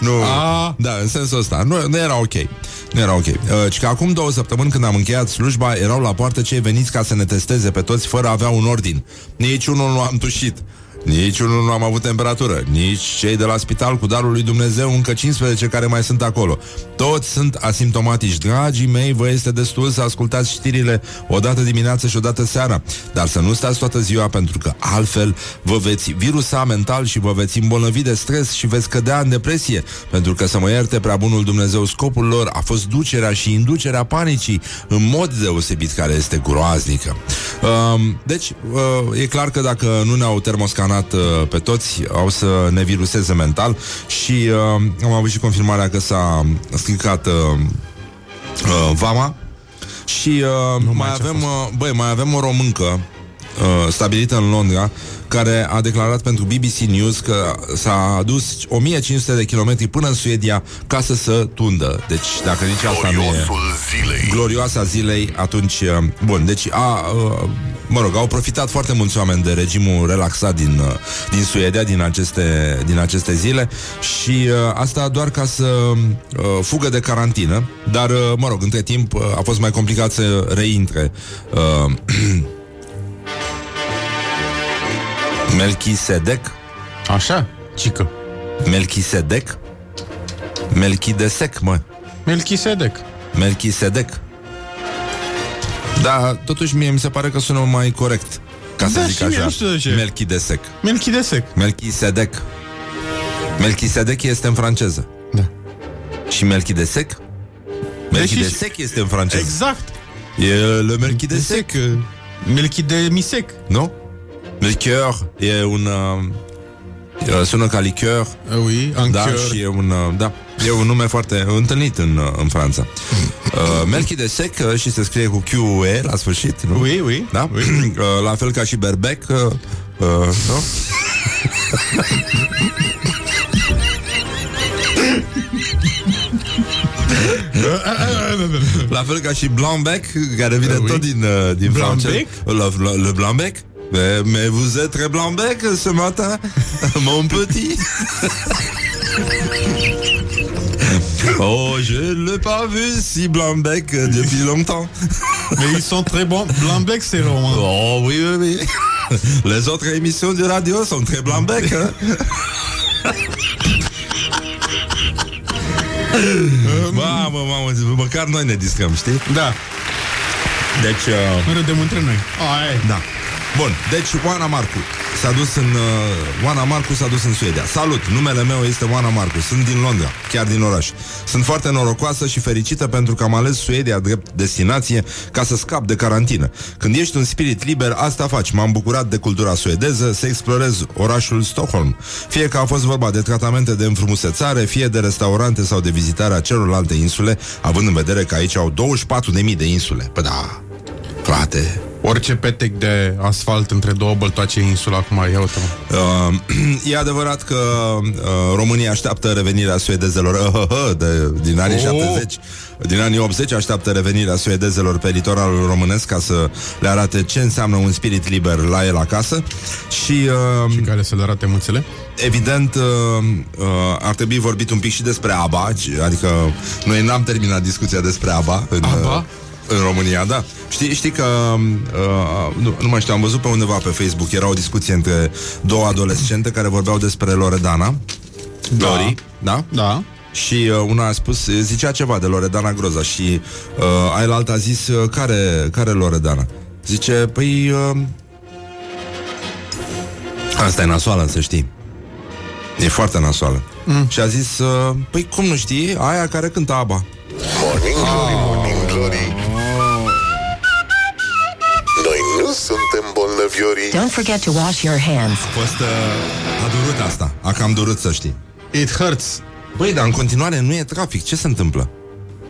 Nu. Da, în sensul ăsta. Nu era ok. Și că acum 2 săptămâni, când am încheiat slujba, erau la poartă cei veniți ca să ne testeze pe toți fără a avea un ordin. Niciunul nu am tușit. Nici unul nu am avut temperatură, nici cei de la spital cu darul lui Dumnezeu, încă 15 care mai sunt acolo. Toți sunt asimptomatici. Dragii mei, vă este destul să ascultați știrile odată dimineață și odată seara, dar să nu stați toată ziua, pentru că altfel vă veți virusa mental și vă veți îmbolnăvi de stres și veți cădea în depresie, pentru că, să mă ierte prea bunul Dumnezeu, scopul lor a fost ducerea și inducerea panicii în mod deosebit, care este groaznică. Deci, e clar că dacă nu ne-au termoscanat pe toți, au să ne viruseze mental. Și am avut și confirmarea că s-a stricat vama. Și mai avem o româncă stabilită în Londra, care a declarat pentru BBC News că s-a adus 1500 de kilometri până în Suedia ca să se tundă. Deci, dacă nici asta nu e glorioasa zilei, atunci... Bun, deci au profitat foarte mulți oameni de regimul relaxat din Suedia, din aceste zile, și asta doar ca să fugă de carantină. Dar, între timp a fost mai complicat să reintre Melchisedec. Așa, cică. Melchisedec. Melchisedec, mă. Melchisedec. Dar totuși mie mi se pare că sună mai corect, ca să zic așa. Melchisedec. Melchisedec este în franceză. Da. Și Melchisedec? Melchisedec este în franceză. Exact. E le Melchisedec. Melchisedec. Nu? Liqueur e un... sună ca liqueur. Oui, da, și e un... da, e un nume foarte întâlnit în Franța. Melchisedec, și se scrie cu Q-E la sfârșit, nu? Oui. Da? Oui. La fel ca și berbec. Nu? La fel ca și Blanbec, care vine tot din Franța. Le Blanbec. Mais vous êtes très blanc-bec ce matin, mon petit. Oh, je ne l'ai pas vu si blanc-bec depuis longtemps. Mais ils sont très bons. Blanc-bec, c'est long. Hein. Oh, oui. Les autres émissions de radio sont très blanc-bec. Hein. Mamă, măcar noi ne distrăm, știi? Da. Deci... Nu râdem între noi. Da. Bun, deci Ioana Marcu s-a dus în Suedia. Salut, numele meu este Ioana Marcu, sunt din Londra, chiar din oraș. Sunt foarte norocoasă și fericită pentru că am ales Suedia drept destinație ca să scap de carantină. Când ești un spirit liber, asta faci. M-am bucurat de cultura suedeză, să explorez orașul Stockholm. Fie că a fost vorba de tratamente de înfrumusețare, fie de restaurante sau de vizitarea celorlalte insule, având în vedere că aici au 24.000 de insule. Păi da, frate... Orice petec de asfalt între două băltoace insula acum, ia uite-mă. E adevărat că România așteaptă revenirea suedezelor din anii 70. Din anii 80 așteaptă revenirea suedezelor pe litoralul românesc ca să le arate ce înseamnă un spirit liber la el acasă. Și care să le arate muțele? Evident, ar trebui vorbit un pic și despre ABBA. Adică noi n-am terminat discuția despre ABBA în România, da. Știi că nu mai știu, am văzut pe undeva pe Facebook, era o discuție între două adolescente care vorbeau despre Loredana Glory, da? Da. Și una a spus, zicea ceva de Loredana Groza și ailaltă a zis, care Loredana? Zice, păi... asta e nasoală, să știi. E foarte nasoală. Și a zis, păi cum nu știi? Aia care cântă ABBA. Morning Glory, Morning Glory, noi nu suntem bolnăviorii. Don't forget to wash your hands. A fost, a durut asta. A cam durut, să știi. It hurts. Băi, dar în continuare nu e trafic. Ce se întâmplă?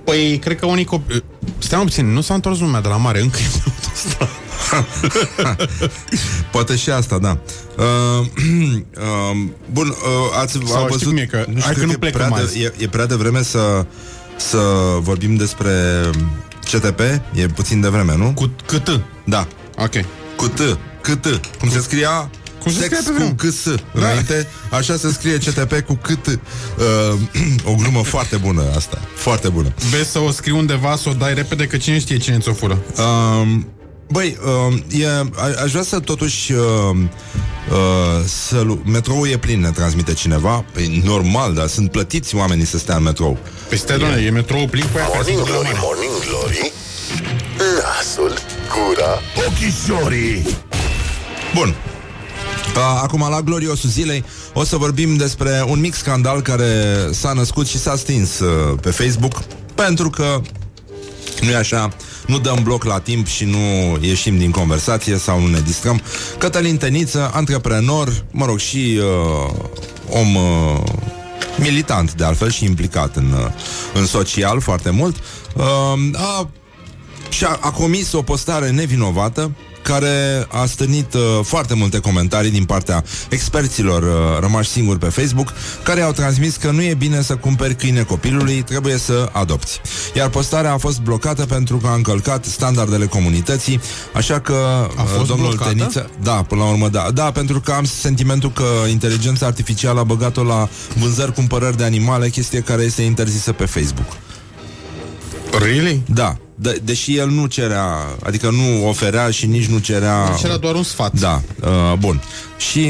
Păi, cred că unii copii... Stai puțin, nu s-a întors lumea de la mare. Încă e pe autostradă. Poate și asta, da. Bun, ați văzut... Mie că, nu știu, că nu plecăm azi. E prea devreme să vorbim despre CTP? E puțin devreme, nu? Cu T. Da. Ok. Cu T. Cum se scria... Sex cu câs înainte, așa se scrie CTP cu cât. O glumă foarte bună asta. Foarte bună. Vezi să o scrii undeva, să o dai repede, că cine știe cine ți-o fură. Băi, aș vrea să totuși metroul e plin, ne transmite cineva. Păi normal, dar sunt plătiți oamenii să stea în metrou. Păi stai, doamne, e metroul plin cu aia. Morning Glory, Morning Glory. Nasul, gura, ochișorii. Bun. Acum, la gloriosul zilei, o să vorbim despre un mic scandal care s-a născut și s-a stins pe Facebook, pentru că, nu-i așa, nu dăm bloc la timp și nu ieșim din conversație sau nu ne distrăm. Cătălin Teniță, antreprenor, mă rog, și om... militant, de altfel, și implicat în social foarte mult, și a comis o postare nevinovată care a stârnit foarte multe comentarii din partea experților rămași singuri pe Facebook, care au transmis că nu e bine să cumperi câine copilului, trebuie să adopți. Iar postarea a fost blocată pentru că a încălcat standardele comunității, așa că domnul blocată? Teniță... Da, până la urmă, da. Da, pentru că am sentimentul că inteligența artificială a băgat-o la vânzări-cumpărări de animale, chestie care este interzisă pe Facebook. Really? Da. Deși el nu cerea, adică nu oferea și nici nu cerea... El cerea doar un sfat. Da, bun. Și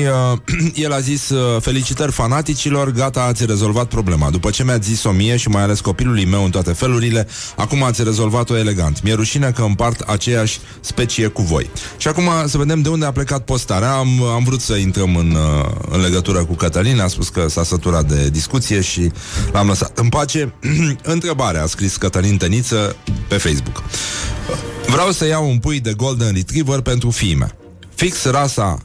el a zis, felicitări fanaticilor, gata, ați rezolvat problema. După ce mi-ați zis-o mie și mai ales copilului meu în toate felurile, acum ați rezolvat-o elegant. Mi-e rușine că împart aceeași specie cu voi. Și acum să vedem de unde a plecat postarea. Am vrut să intrăm în legătură cu Cătălin, a spus că s-a săturat de discuție și l-am lăsat în pace. Întrebarea, a scris Cătălin Teniță pe Facebook. Vreau să iau un pui de Golden Retriever pentru fiii mea. Fix rasa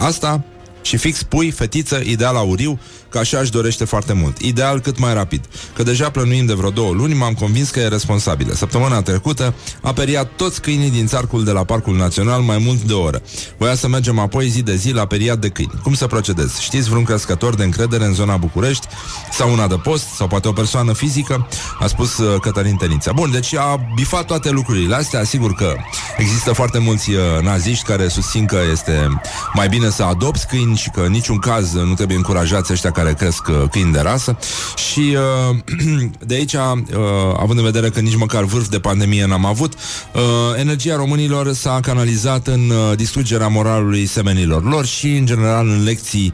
asta și fix pui, fetiță, ideal auriu, că așa își dorește foarte mult. Ideal cât mai rapid. Că deja plănuim de vreo 2 luni, m-am convins că e responsabilă. Săptămâna trecută a periat toți câinii din țarcul de la Parcul Național mai mult de o oră. Voia să mergem apoi zi de zi la periat de câini. Cum să procedez? Știți vreun crescător de încredere în zona București? Sau un adăpost? Sau poate o persoană fizică? A spus Cătălin Tenița. Bun, deci a bifat toate lucrurile astea. Sigur că există foarte mulți naziști care susțin că este mai bine să adopți câini și că în niciun caz nu trebuie încurajați ăștia care cresc câini de rasă. Și de aici, având în vedere că nici măcar vârf de pandemie n-am avut, energia românilor s-a canalizat în distrugerea moralului semenilor lor și, în general, în lecții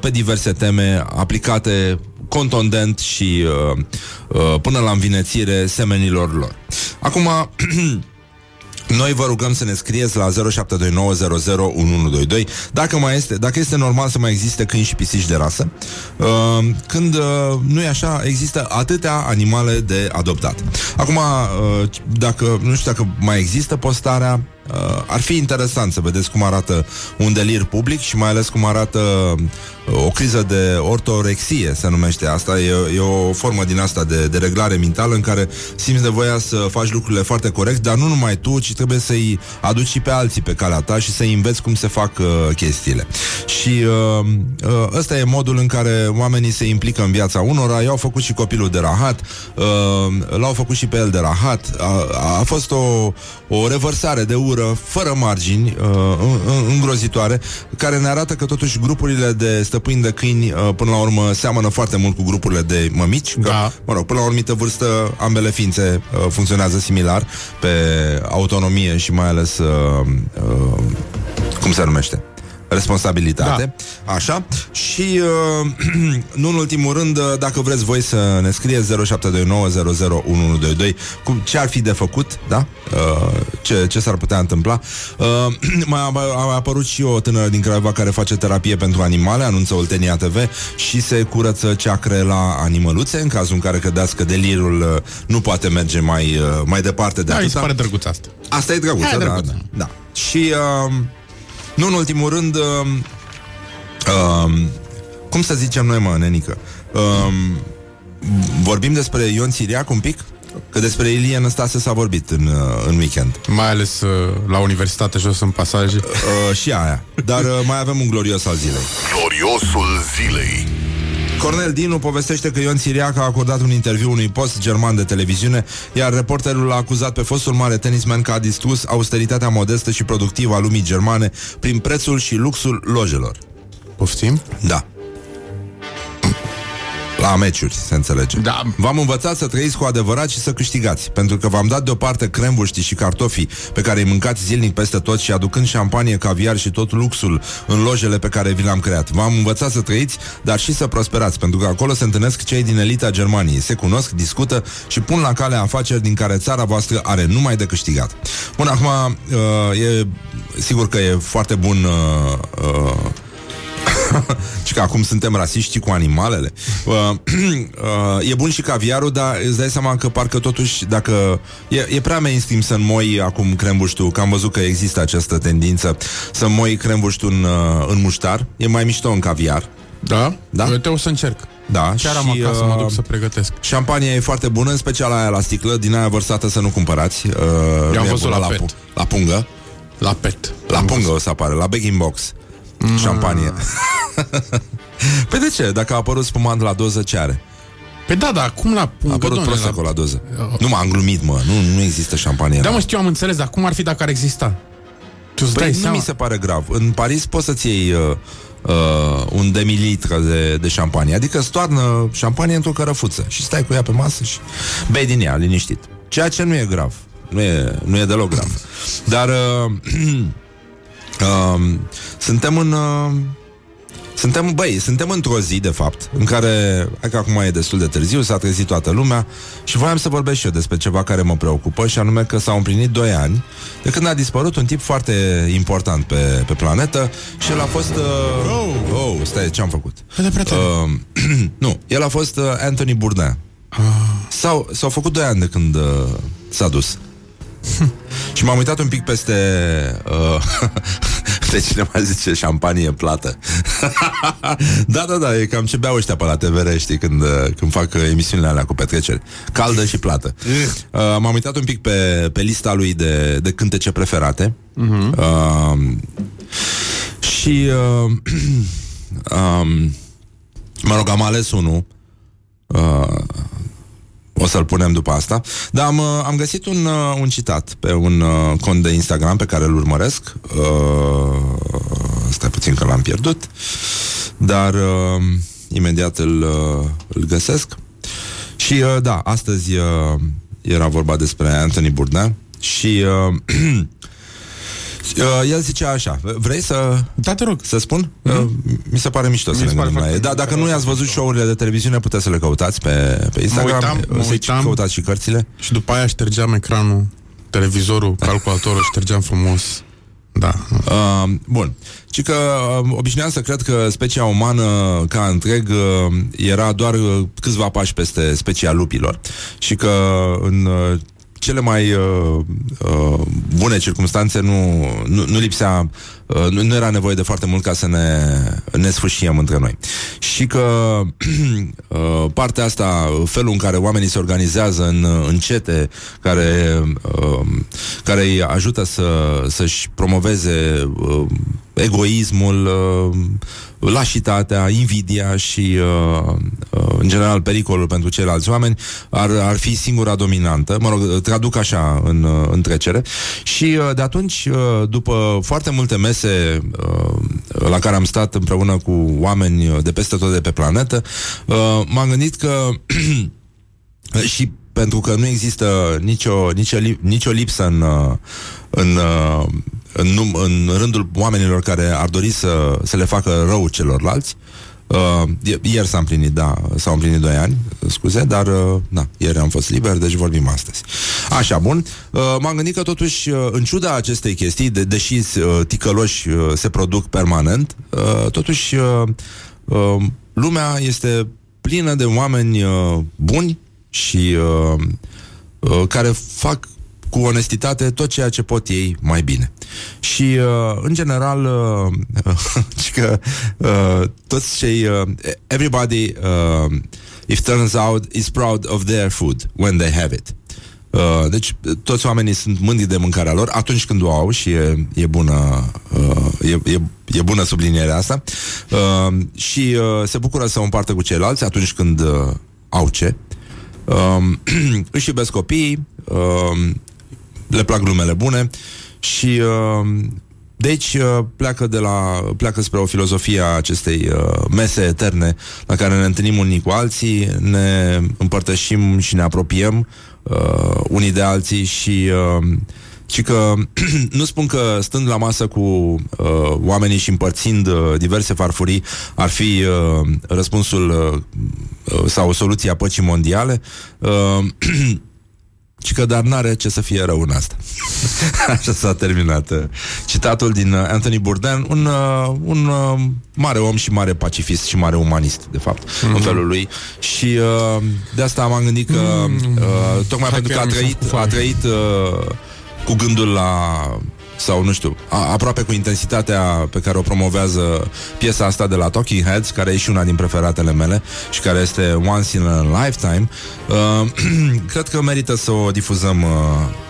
pe diverse teme aplicate contundent și până la învinețire semenilor lor. Acum... Noi vă rugăm să ne scrieți la 0729001122 dacă este normal să mai existe câini și pisici de rasă, când nu e așa, există atâtea animale de adoptat. Acum, dacă nu știu dacă mai există postarea, ar fi interesant să vedeți cum arată un delir public și mai ales cum arată o criză de ortorexie, se numește asta. E o formă din asta de reglare mentală în care simți nevoia să faci lucrurile foarte corect, dar nu numai tu, ci trebuie să-i aduci și pe alții pe calea ta și să-i înveți cum se fac chestiile. Și ăsta e modul în care oamenii se implică în viața unora. I-au făcut și copilul de rahat, l-au făcut și pe el de rahat. A fost o revărsare de ură fără margini, îngrozitoare, care ne arată că totuși grupurile de stăpâni de câini până la urmă seamănă foarte mult cu grupurile de mămici, că, da, mă rog, până la o anumită vârstă ambele ființe funcționează similar pe autonomie și mai ales cum se numește? responsabilitate. Da. Așa. Și nu în ultimul rând, dacă vreți voi să ne scrieți 0729001122 cum, ce ar fi de făcut, da? Ce s-ar putea întâmpla. A apărut și o tânără din Craiova care face terapie pentru animale, anunță Oltenia TV, și se curăță ceacre la animăluțe, în cazul în care credeați că delirul nu poate merge mai departe de atâta. Da, îi pare drăguț asta. Asta e drăguță, da, drăguță. Da. Și... nu în ultimul rând, cum să zicem noi, mă, nenică? Vorbim despre Ion Țiriac un pic? Că despre Ilie Năstase s-a vorbit în weekend. Mai ales la universitate, jos în pasaje. Și aia. Dar mai avem un glorios al zilei. Gloriosul zilei. Cornel Dinu povestește că Ion Țiriac a acordat un interviu unui post german de televiziune, iar reporterul l-a acuzat pe fostul mare tenisman că a distrus austeritatea modestă și productivă a lumii germane prin prețul și luxul lojelor. Poftim? Da. La meciuri, se înțelege. Da. V-am învățat să trăiți cu adevărat și să câștigați, pentru că v-am dat deoparte crembuștii și cartofii pe care îi mâncați zilnic peste tot și aducând șampanie, caviar și tot luxul în lojele pe care vi l-am creat. V-am învățat să trăiți, dar și să prosperați, pentru că acolo se întâlnesc cei din elita Germaniei, se cunosc, discută și pun la cale afaceri din care țara voastră are numai de câștigat. Bun, acum e sigur că e foarte bun... și că acum suntem rasiști cu animalele. E bun și caviarul, dar îți dai seama că parcă totuși dacă e prea mainstream să înmoi acum crembuștul, că am văzut că există această tendință să înmoi crembuștul în muștar, e mai mișto în caviar. Da? Da? Eu o să încerc. Da, chiar am acasă, mă duc să pregătesc. Șampania e foarte bună, în special aia la sticlă, din aia vărsată să nu cumpărați. Eu am văzut la pungă. La pet. La pungă o să apare, la bag-in box. Șampanie. Păi de ce? Dacă a apărut spumant la doză, ce are? Păi da, dar cum la pungă? A apărut prosecco la doză. Nu, m-am glumit, mă. Nu există șampanie. Da, mă, știu, am înțeles, dar cum ar fi dacă ar exista? Păi nu mi se pare grav. În Paris poți să-ți iei un demilitru de șampanie. Adică stoarnă șampanie într-o cărăfuță și stai cu ea pe masă și bei din ea, liniștit. Ceea ce nu e grav. Nu e deloc grav. Dar... Suntem într-o zi, de fapt, în care, hai că acum e destul de târziu, s-a trezit toată lumea și voiam să vorbesc și eu despre ceva care mă preocupă, și anume că s-au împlinit 2 ani de când a dispărut un tip foarte important pe planetă. Și el a fost... stai, ce-am făcut? Nu, el a fost Anthony Bourdain. S-au făcut 2 ani de când s-a dus. Și m-am uitat un pic peste de cineva zice șampanie plată. Da, e cam ce beau ăștia pe la TVR, știi, când fac emisiunile alea cu petreceri. Caldă și plată. M-am uitat un pic pe lista lui de cântece preferate. Și mă rog, am ales unul. O să-l punem după asta. Dar am găsit un citat pe un cont de Instagram pe care îl urmăresc. Stai puțin că l-am pierdut. Dar imediat îl găsesc. Și da, astăzi era vorba despre Anthony Bourdain. Și el zicea așa. Vrei să... Da, te rog. Să spun? Mi se pare mișto să ne gândim la ei. Da, dacă nu i-ați văzut show-urile de televiziune, puteți să le căutați pe Instagram. Mă uitam, căutați și cărțile. Și după aia ștergeam ecranul, televizorul, calculatorul, ștergeam frumos. Da. Bun. Și că obișnuiam să cred că specia umană ca întreg era doar câțiva pași peste specia lupilor. Și că în... cele mai bune circumstanțe nu lipsea, nu era nevoie de foarte mult ca să ne sfâșiem între noi. Și că partea asta, felul în care oamenii se organizează în cete care îi ajută să-și promoveze egoismul, lașitatea, invidia și în general pericolul pentru ceilalți oameni, ar fi singura dominantă. Mă rog, traduc așa în trecere. Și de atunci, după foarte multe mese la care am stat împreună cu oameni de peste tot de pe planetă, m-am gândit că și pentru că nu există nicio lipsă în în rândul oamenilor care ar dori să le facă rău celorlalți. Ieri s-a împlinit, da, s-au împlinit 2 ani, scuze, dar na, ieri am fost liber, deci vorbim astăzi. Așa, bun, m-am gândit că totuși, în ciuda acestei chestii, deși ticăloși se produc permanent, totuși lumea este plină de oameni buni și care fac cu onestitate tot ceea ce pot ei mai bine. Și, în general, că toți cei... everybody, if turns out, is proud of their food when they have it. Deci, toți oamenii sunt mândri de mâncarea lor atunci când o au și e bună... E bună sublinierea asta. Și se bucură să o împartă cu ceilalți atunci când au ce. Își iubesc copiii, le plac glumele bune și de aici pleacă spre o filozofie a acestei mese eterne la care ne întâlnim unii cu alții, ne împărtășim și ne apropiem unii de alții și... ci că nu spun că stând la masă cu oamenii și împărțind diverse farfurii ar fi răspunsul sau soluția păcii mondiale, ci că dar n-are ce să fie rău în asta. Așa s-a terminat citatul din Anthony Bourdain, un mare om și mare pacifist și mare umanist, de fapt, în felul lui. Și de asta m-am gândit că tocmai pentru că a trăit cu gândul la, sau nu știu, aproape cu intensitatea pe care o promovează piesa asta de la Talking Heads, care e și una din preferatele mele și care este once in a lifetime, cred că merită să o difuzăm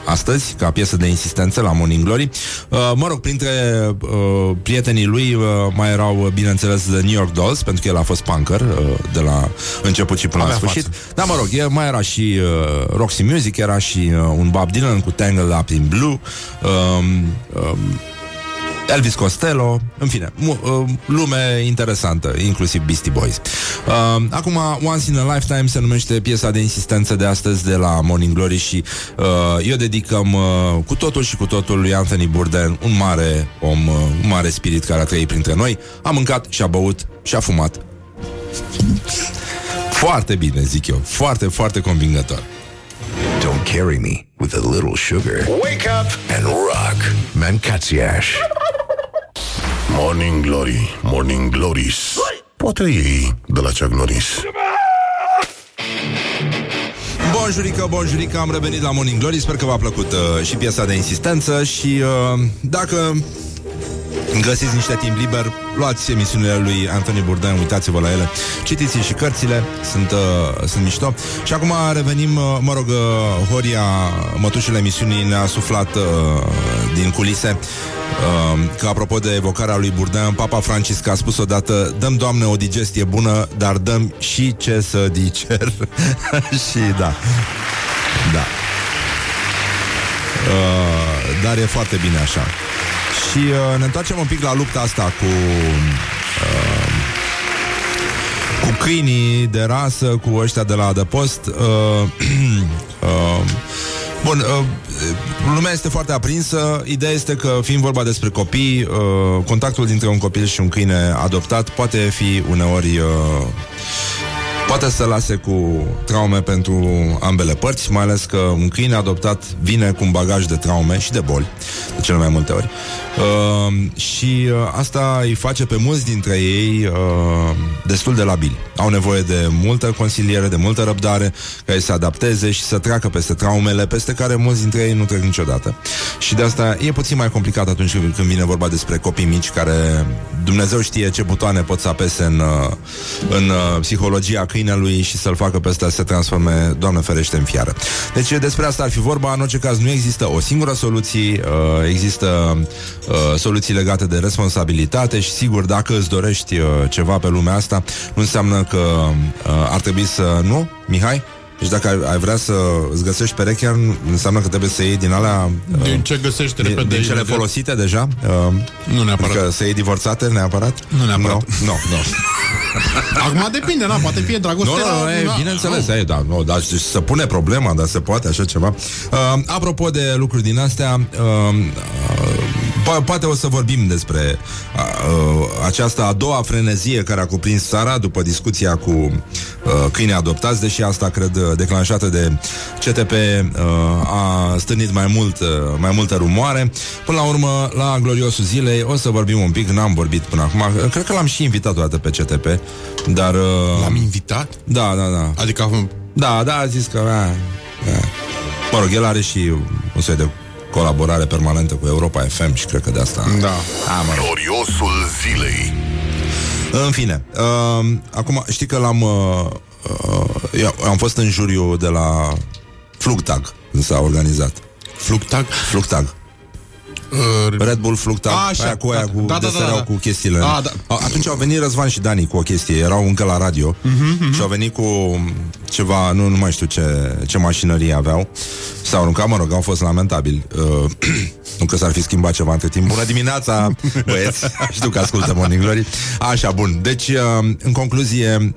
astăzi, ca piesă de insistență la Morning Glory. Mă rog, printre prietenii lui mai erau, bineînțeles, The New York Dolls, pentru că el a fost punker de la început și până la sfârșit. Față. Da, mă rog, mai era și Roxy Music, era și un Bob Dylan cu Tangled Up in Blue, Elvis Costello, în fine, lume interesantă, inclusiv Beastie Boys. Acum, Once in a Lifetime se numește piesa de insistență de astăzi de la Morning Glory și eu dedicăm cu totul și cu totul lui Anthony Bourdain, un mare om, un mare spirit care a trăit printre noi, a mâncat și a băut și a fumat. Foarte bine, zic eu, foarte, foarte convingător. Don't carry me with a little sugar. Wake up and rock. Mancațiaș. Morning Glory, Morning Glories. Poate ei de la Chuck Norris. Bonjurică, bonjurică, am revenit la Morning Glory. Sper că v-a plăcut și piesa de insistență. Și dacă găsiți niște timp liber, luați emisiunile lui Anthony Bourdain, uitați-vă la ele, citiți și cărțile, sunt mișto. Și acum revenim, mă rog, Horia, mătușile emisiunii, ne-a suflat din culise că, apropo de evocarea lui Bourdain, Papa Francisc a spus odată: dăm, Doamne, o digestie bună, dar dăm și ce să diger. Și da, da, dar e foarte bine așa. Și ne întoarcem un pic la lupta asta cu câinii de rasă, cu ăștia de la adăpost. Bun, lumea este foarte aprinsă. Ideea este că, fiind vorba despre copii, contactul dintre un copil și un câine adoptat poate fi uneori... poate să lase cu traume pentru ambele părți, mai ales că un câine adoptat vine cu un bagaj de traume și de boli, de cele mai multe ori. Și asta îi face pe mulți dintre ei destul de labili. Au nevoie de multă consiliere, de multă răbdare, ca ei să adapteze și să treacă peste traumele peste care mulți dintre ei nu trec niciodată. Și de asta e puțin mai complicat atunci când vine vorba despre copii mici, care Dumnezeu știe ce butoane pot să apese în psihologia câinelui și să-l facă pe ăsta să se transforme, Doamne ferește, în fiară. Deci despre asta ar fi vorba. În orice caz, nu există o singură soluție, există soluții legate de responsabilitate și, sigur, dacă îți dorești ceva pe lumea asta, nu înseamnă că ar trebui să... Nu, Mihai? Deci dacă ai vrea să îți găsești perechea, înseamnă că trebuie să iei din alea... din ce găsești repede. Din cele folosite deja? Nu neapărat. Adică să iei divorțate neapărat? Nu neapărat. Nu, nu. Acum depinde, na, poate fie dragoste. Nu, bineînțeles, ai, da, nu, dar se pune problema, dar se poate așa ceva. Apropo de lucruri din astea, Poate o să vorbim despre această a doua frenezie care a cuprins țara după discuția cu câinii adoptați, deși asta, cred, declanșată de CTP, a stârnit mai multă rumoare. Până la urmă, la gloriosul zilei o să vorbim un pic, n-am vorbit până acum. Cred că l-am și invitat o dată pe CTP, dar... L-am invitat? Da. Adică acum... Da, a zis că... Mă rog, el are și un soi de colaborare permanentă cu Europa FM și cred că de asta... Da. Gloriosul zilei. În fine, acum știi că l-am... Eu am fost în juriu de la Flugtag, când s-a organizat. Flugtag. Red Bull Flugtag, aia cu deserau cu chestiile. Atunci au venit Răzvan și Dani cu o chestie, erau încă la radio. Și au venit cu ceva, nu mai știu ce mașinărie aveau. S-au aruncat, mă rog, au fost lamentabili. Nu că s-ar fi schimbat ceva între timp. Bună dimineața, băieți. Știu că ascultă Morning Glory. Așa, bun, deci în concluzie,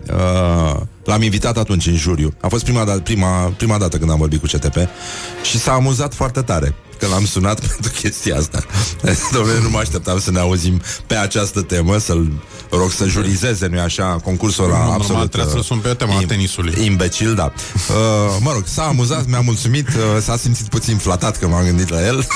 l-am invitat atunci în juriu. A fost prima dată când am vorbit cu CTP și s-a amuzat foarte tare că l-am sunat pentru chestia asta. Dom'le, nu mă așteptam să ne auzim pe această temă, să-l rog să jurizeze, nu-i așa, concursul ăla absolut... Normal, trebuie să-l sun pe tema tenisului. Imbecil, da. Mă rog, s-a amuzat, mi-a mulțumit, s-a simțit puțin flatat că m-am gândit la el.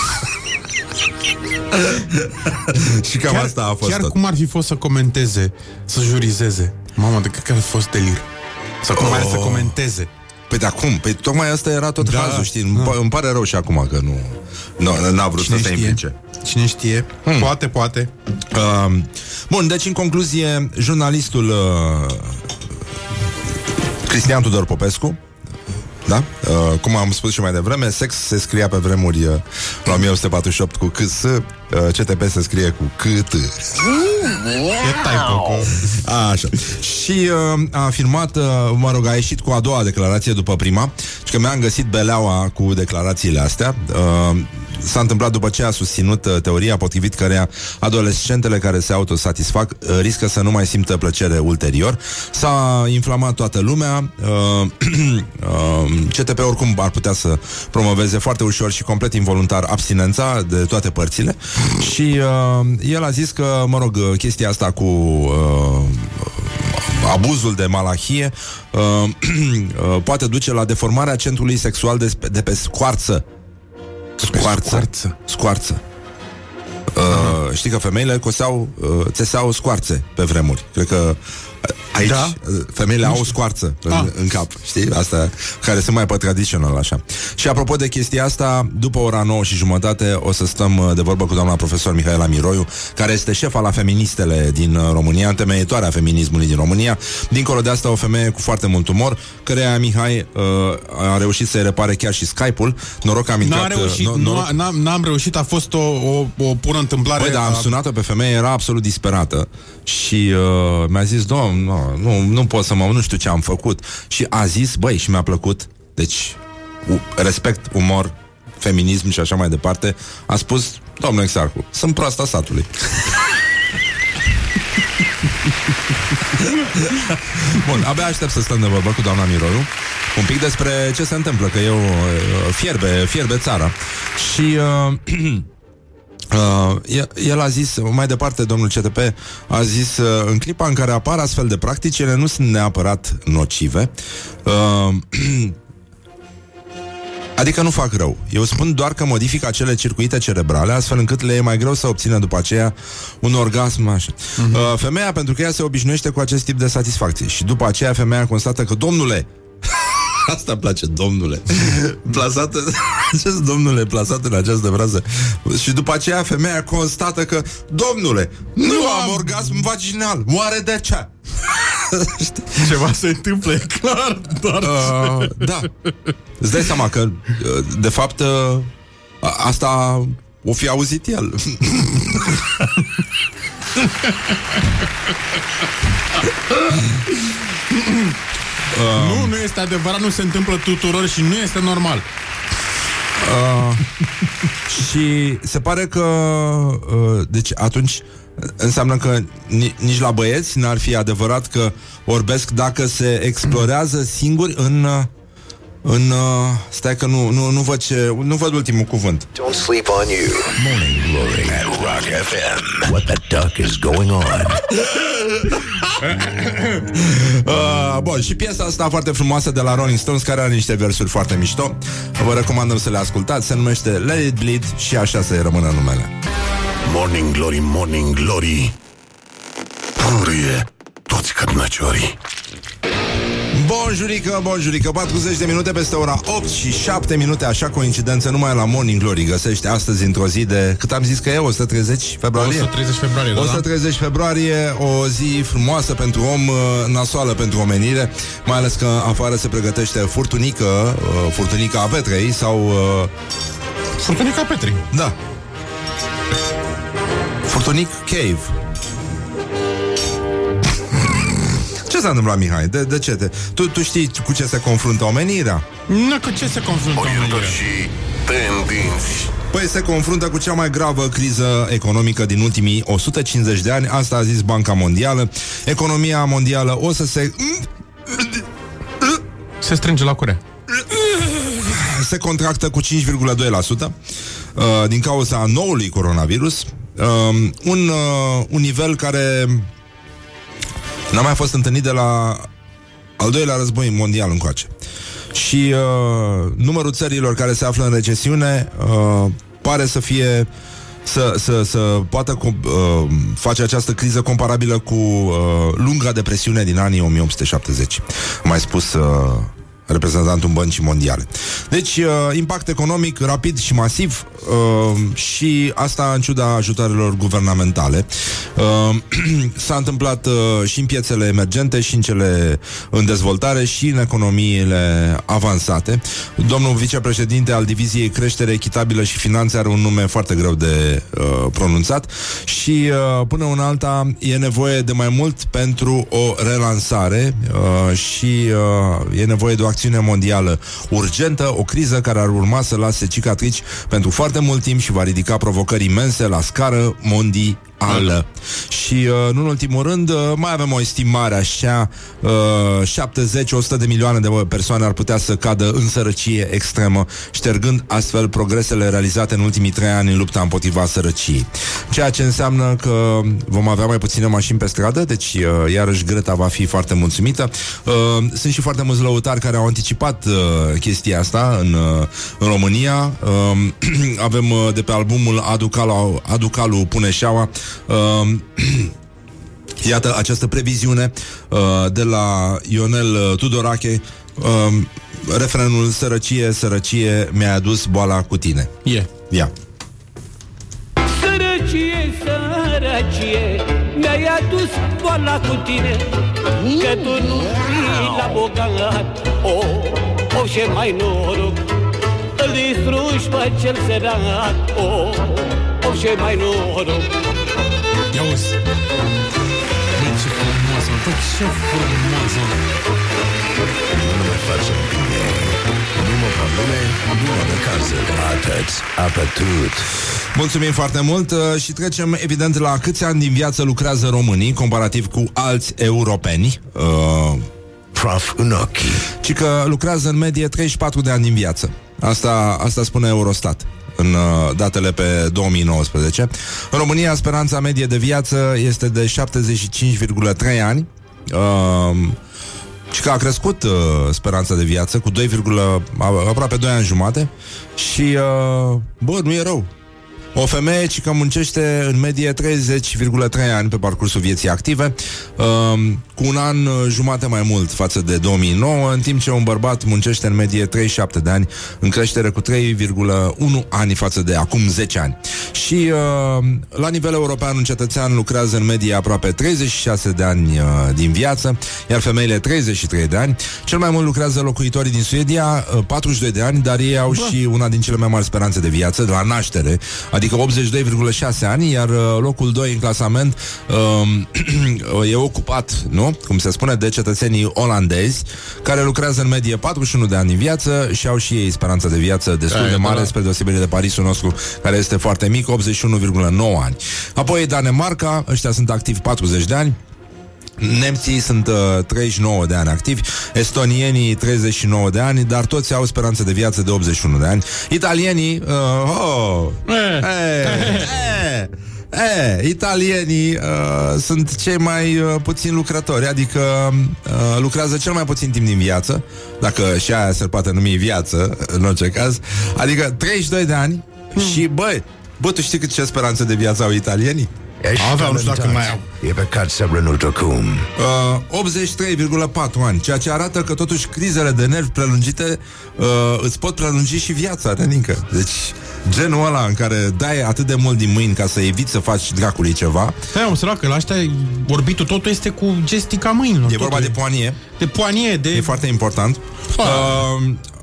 Și cam chiar, asta a fost. Chiar tot. Cum ar fi fost să comenteze, să jurizeze? Mamă, de că a fost delir. Sau cum mai să comenteze. Păi de acum, păi tocmai asta era tot cazul, știi? Îmi pare rău și acum că nu n-a vrut să se implice. Cine știe? Poate. Bun, deci în concluzie, jurnalistul Cristian Tudor Popescu, da? Cum am spus și mai devreme, Sex se scria pe vremuri la 1848 cu CS, CTP se scrie cu CT. Așa. Și a afirmat, mă rog, a ieșit cu a doua declarație după prima, și că mi-am găsit beleaua cu declarațiile astea. S-a întâmplat după ce a susținut teoria potrivit căreia adolescentele care se autosatisfac riscă să nu mai simtă plăcere ulterior. S-a inflamat toată lumea. CTP oricum ar putea să promoveze foarte ușor și complet involuntar abstinența de toate părțile. Și el a zis că, mă rog, chestia asta cu abuzul de malahie poate duce la deformarea centrului sexual de pe scoarță. Scoarță. Știi că femeile coseau, țeseau scoarțe pe vremuri. Cred că aici femeile au scoarță în cap, știi? Asta, care sunt mai pe traditional, așa. Și apropo de chestia asta, după ora 9:30 o să stăm de vorbă cu doamna profesor Mihaela Miroiu, care este șefa la feministele din România, întemeietoarea feminismului din România. Dincolo de asta, o femeie cu foarte mult umor, căreia Mihai a reușit să-i repare chiar și Skype-ul. Noroc că am intrat... N-am reușit, a fost o pură întâmplare. Păi, dar am sunat-o pe femeie, era absolut disperată. Și mi-a zis, nu pot să mă, nu știu ce am făcut. Și a zis, băi, și mi-a plăcut. Deci, respect, umor, feminism și așa mai departe. A spus, domnule Exarcu, sunt proasta satului. Bun, abia aștept să stăm de vorbă cu doamna Miroiu un pic despre ce se întâmplă, că eu fierbe țara. Și... el a zis, mai departe, domnul CTP a zis, în clipa în care apar astfel de practici, ele nu sunt neapărat nocive, adică nu fac rău. Eu spun doar că modific acele circuite cerebrale, astfel încât le e mai greu să obțină după aceea un orgasm, așa. Femeia, pentru că ea se obișnuiește cu acest tip de satisfacție. Și după aceea femeia constată că, domnule... Asta îmi place, domnule. Plasat în această frază. Și după aceea femeia constată că, domnule, nu am orgasm vaginal. Oare de ce? Ceva se întâmplă, e clar, doar... da. Îți dai seama că, de fapt, asta o fi auzit el. Nu este adevărat, nu se întâmplă tuturor și nu este normal. Și se pare că deci atunci înseamnă că nici la băieți n-ar fi adevărat că orbesc dacă se explorează singuri în Stai că nu văd ce... Nu văd ultimul cuvânt. Don't sleep on you. Morning Glory at Rock FM. What the duck is going on? Bun, și piesa asta foarte frumoasă de la Rolling Stones, care are niște versuri foarte mișto. Vă recomandăm să le ascultați. Se numește Let It Bleed și așa să-i rămână numele. Morning Glory, Morning Glory, purie toți cădnăciorii. Bonjurică, bonjurică, 40 de minute peste ora 8 și 7 minute, așa coincidență, numai la Morning Glory găsești astăzi, într-o zi de, cât am zis că e, 130 februarie? 130 februarie, da, 130 februarie, o zi frumoasă pentru om, nasoală pentru omenire, mai ales că afară se pregătește furtunică, furtunica a Petrei sau... Furtunica a Petrei. Da. Furtunic Cave. Ce s-a întâmplat, Mihai? De ce te... Tu știi cu ce se confruntă omenirea? Nu, cu ce se confruntă omenirea? Și tendinți. Păi se confruntă cu cea mai gravă criză economică din ultimii 150 de ani. Asta a zis Banca Mondială. Economia mondială o să se... Se strânge la curea. Se contractă cu 5,2% din cauza noului coronavirus. Un nivel care n-a mai fost întâlnit de la al doilea război mondial încoace. Și numărul țărilor care se află în recesiune pare să fie să poată face această criză comparabilă cu lunga depresiune din anii 1870. Mai spus reprezentantul Băncii Mondiale. Deci, impact economic rapid și masiv, și asta în ciuda ajutoarelor guvernamentale. S-a întâmplat și în piețele emergente, și în cele în dezvoltare, și în economiile avansate. Domnul vicepreședinte al diviziei Creștere Echitabilă și Finanțe are un nume foarte greu de pronunțat și până una alta e nevoie de mai mult pentru o relansare și e nevoie de o acțiune mondială urgentă, o criză care ar urma să lase cicatrici pentru foarte mult timp și va ridica provocări imense la scară mondială. Și, nu în ultimul rând, mai avem o estimare așa, 70-100 de milioane de persoane ar putea să cadă în sărăcie extremă, ștergând astfel progresele realizate în ultimii 3 ani în lupta împotriva sărăciei. Ceea ce înseamnă că vom avea mai puține mașini pe stradă, deci, iarăși, Greta va fi foarte mulțumită. Sunt și foarte mulți lăutari care au anticipat chestia asta în România. Avem de pe albumul Aducalu Puneșeaua, iată această previziune de la Ionel Tudorache, refrenul Sărăcie, sărăcie, mi-ai adus boala cu tine. Yeah. Ia. Sărăcie, sărăcie, mi-ai adus boala cu tine, că tu nu fii la bogat, o ce mai noroc, îl distruși pe cel sărat, o ce mai noroc. Ia auzi, băi, ce frumoasă, băi, ce frumoasă. Nu mă facem bine, nu mă fac lume, nu mă dă casă. Atât, apătut. Mulțumim foarte mult și trecem evident la câți ani din viață lucrează românii comparativ cu alți europeni. Praf în ochi. Ci că lucrează în medie 34 de ani din viață. Asta spune Eurostat în datele pe 2019. În România, speranța medie de viață este de 75,3 ani. Și că a crescut speranța de viață cu aproape 2 ani jumate. Și, bă, nu e rău. O femeie și că muncește în medie 30,3 ani pe parcursul vieții active, cu un an jumate mai mult față de 2009, în timp ce un bărbat muncește în medie 37 de ani, în creștere cu 3,1 ani față de acum 10 ani. Și la nivel european, un cetățean lucrează în medie aproape 36 de ani din viață, iar femeile 33 de ani. Cel mai mult lucrează locuitorii din Suedia, 42 de ani, dar ei au și una din cele mai mari speranțe de viață de la naștere, adică 82,6 ani, iar locul 2 în clasament e ocupat, nu? Cum se spune, de cetățenii olandezi, care lucrează în medie 41 de ani în viață și au și ei speranța de viață destul de mare, spre deosebire de Parisul nostru, care este foarte mic, 81,9 ani. Apoi Danemarca, ăștia sunt activi 40 de ani, Nemții sunt 39 de ani activi, estonienii 39 de ani, dar toți au speranță de viață de 81 de ani. Italienii italienii sunt cei mai puțin lucrători, adică lucrează cel mai puțin timp din viață, dacă și aia se poate numi viață, în orice caz, adică 32 de ani și bă, tu știi cât ce speranță de viață au italienii? Aveau, nu știu dacă mai au. E păcat să renunț acum. 83,4 ani, ceea ce arată că totuși crizele de nervi prelungite îți pot prelungi și viața, nenică. Deci, genul ăla în care dai atât de mult din mâini ca să eviți să faci dracului ceva. Stai, mă, săracă, la ăștia orbitul totul este cu gestica mâinilor. E vorba de poanie. De poanie, de... E foarte important.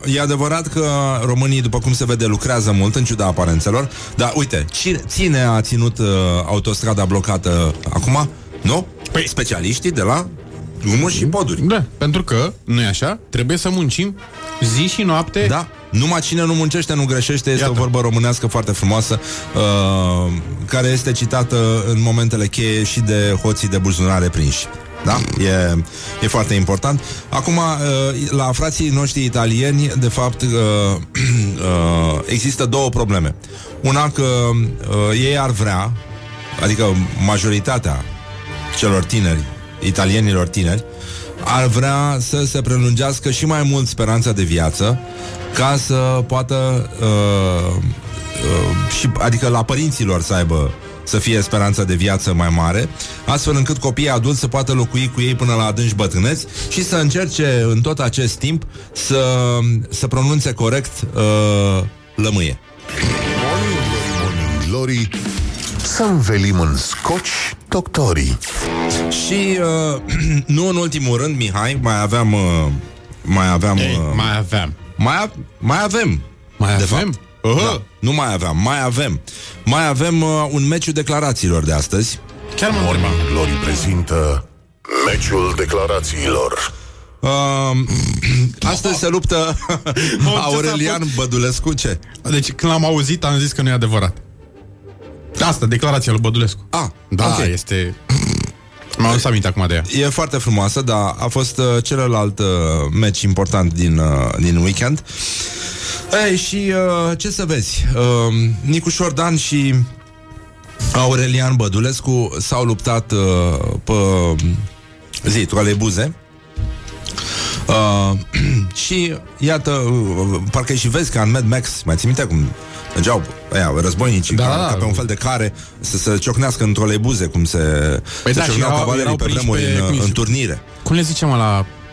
E adevărat că românii, după cum se vede, lucrează mult, în ciuda aparențelor. Dar uite, cine a ținut autostrada blocată acum? Nu? Păi specialiștii de la drumuri și poduri. Da, pentru că, nu-i așa, trebuie să muncim zi și noapte. Da, numai cine nu muncește nu greșește. Este, iată, o vorbă românească foarte frumoasă, care este citată în momentele cheie și de hoții de buzunare prinși. Da? E foarte important. Acum, la frații noștri italieni, de fapt, există două probleme. Una, că ei ar vrea, adică majoritatea celor tineri, italienilor tineri, ar vrea să se prelungească și mai mult speranța de viață, ca să poată și, adică la părinților să aibă, să fie speranța de viață mai mare, astfel încât copiii adulți să poată locui cu ei până la adânci bătrâneți și să încerce în tot acest timp să pronunțe corect lămâie. Morning Glory, Morning Glory, să învelim în scoci doctorii. Și nu în ultimul rând, Mihai, mai avem. Da, nu mai avem un meciul declarațiilor de astăzi. Chiar Morning Glory prezintă meciul declarațiilor. Astăzi se luptă Aurelian Bădulescu. Ce? Deci când l-am auzit am zis că nu e adevărat. Asta, declarația lui Bădulescu. Da, okay. Este... M-am dus aminte acum de ea. E foarte frumoasă, dar a fost celălalt meci important din weekend. Ei, și ce să vezi, Nicușor Dan și Aurelian Bădulescu s-au luptat pe zi, troleibuze. Și iată, parcă și vezi ca în Mad Max, mai ții minte cum mergeau războinicii, ca pe un fel de care să se ciocnească în troleibuze, cum se ciocneau cavalerii pe vremuri în turnire. Cum le zicem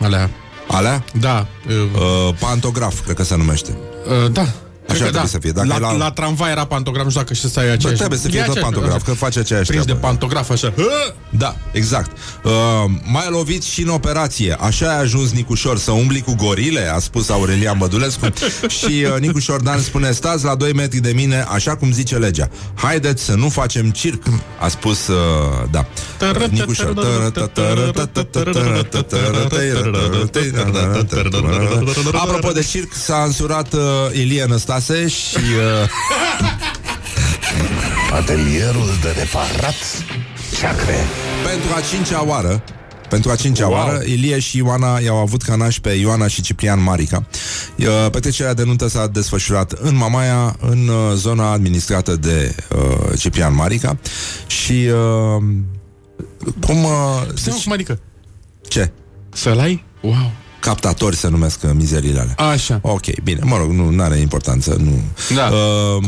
alea? Da. Pantograf, cred că se numește. Da. Așa trebuie să fie. Dacă la tramvai era pantograf, nu știu dacă și ăsta e aceeași. Trebuie să fie tot pantograf, că face aceeași treabă. Prins de pantograf, așa. Da, exact. Mai lovit și în operație. Așa a ajuns Nicușor să umbli cu gorile, a spus Aurelian Bădulescu. Și Nicușor Dan spune: stați la 2 metri de mine, așa cum zice legea. Haideți să nu facem circ, a spus, da. Nicușor. Apropo de circ, s-a însurat Ilie Năstase și atelierul de reparat ceacre. Pentru a cincea oară, Ilie și Ioana i-au avut ca nași pe Ioana și Ciprian Marica. Petrecerea de nuntă s-a desfășurat în Mamaia, în zona administrată de Ciprian Marica. Și cum... cum adică? Ce? Să-l ai? Wow! Captatori se numesc mizeriile alea. Așa. Ok, bine, mă rog, nu are importanță, nu. Da.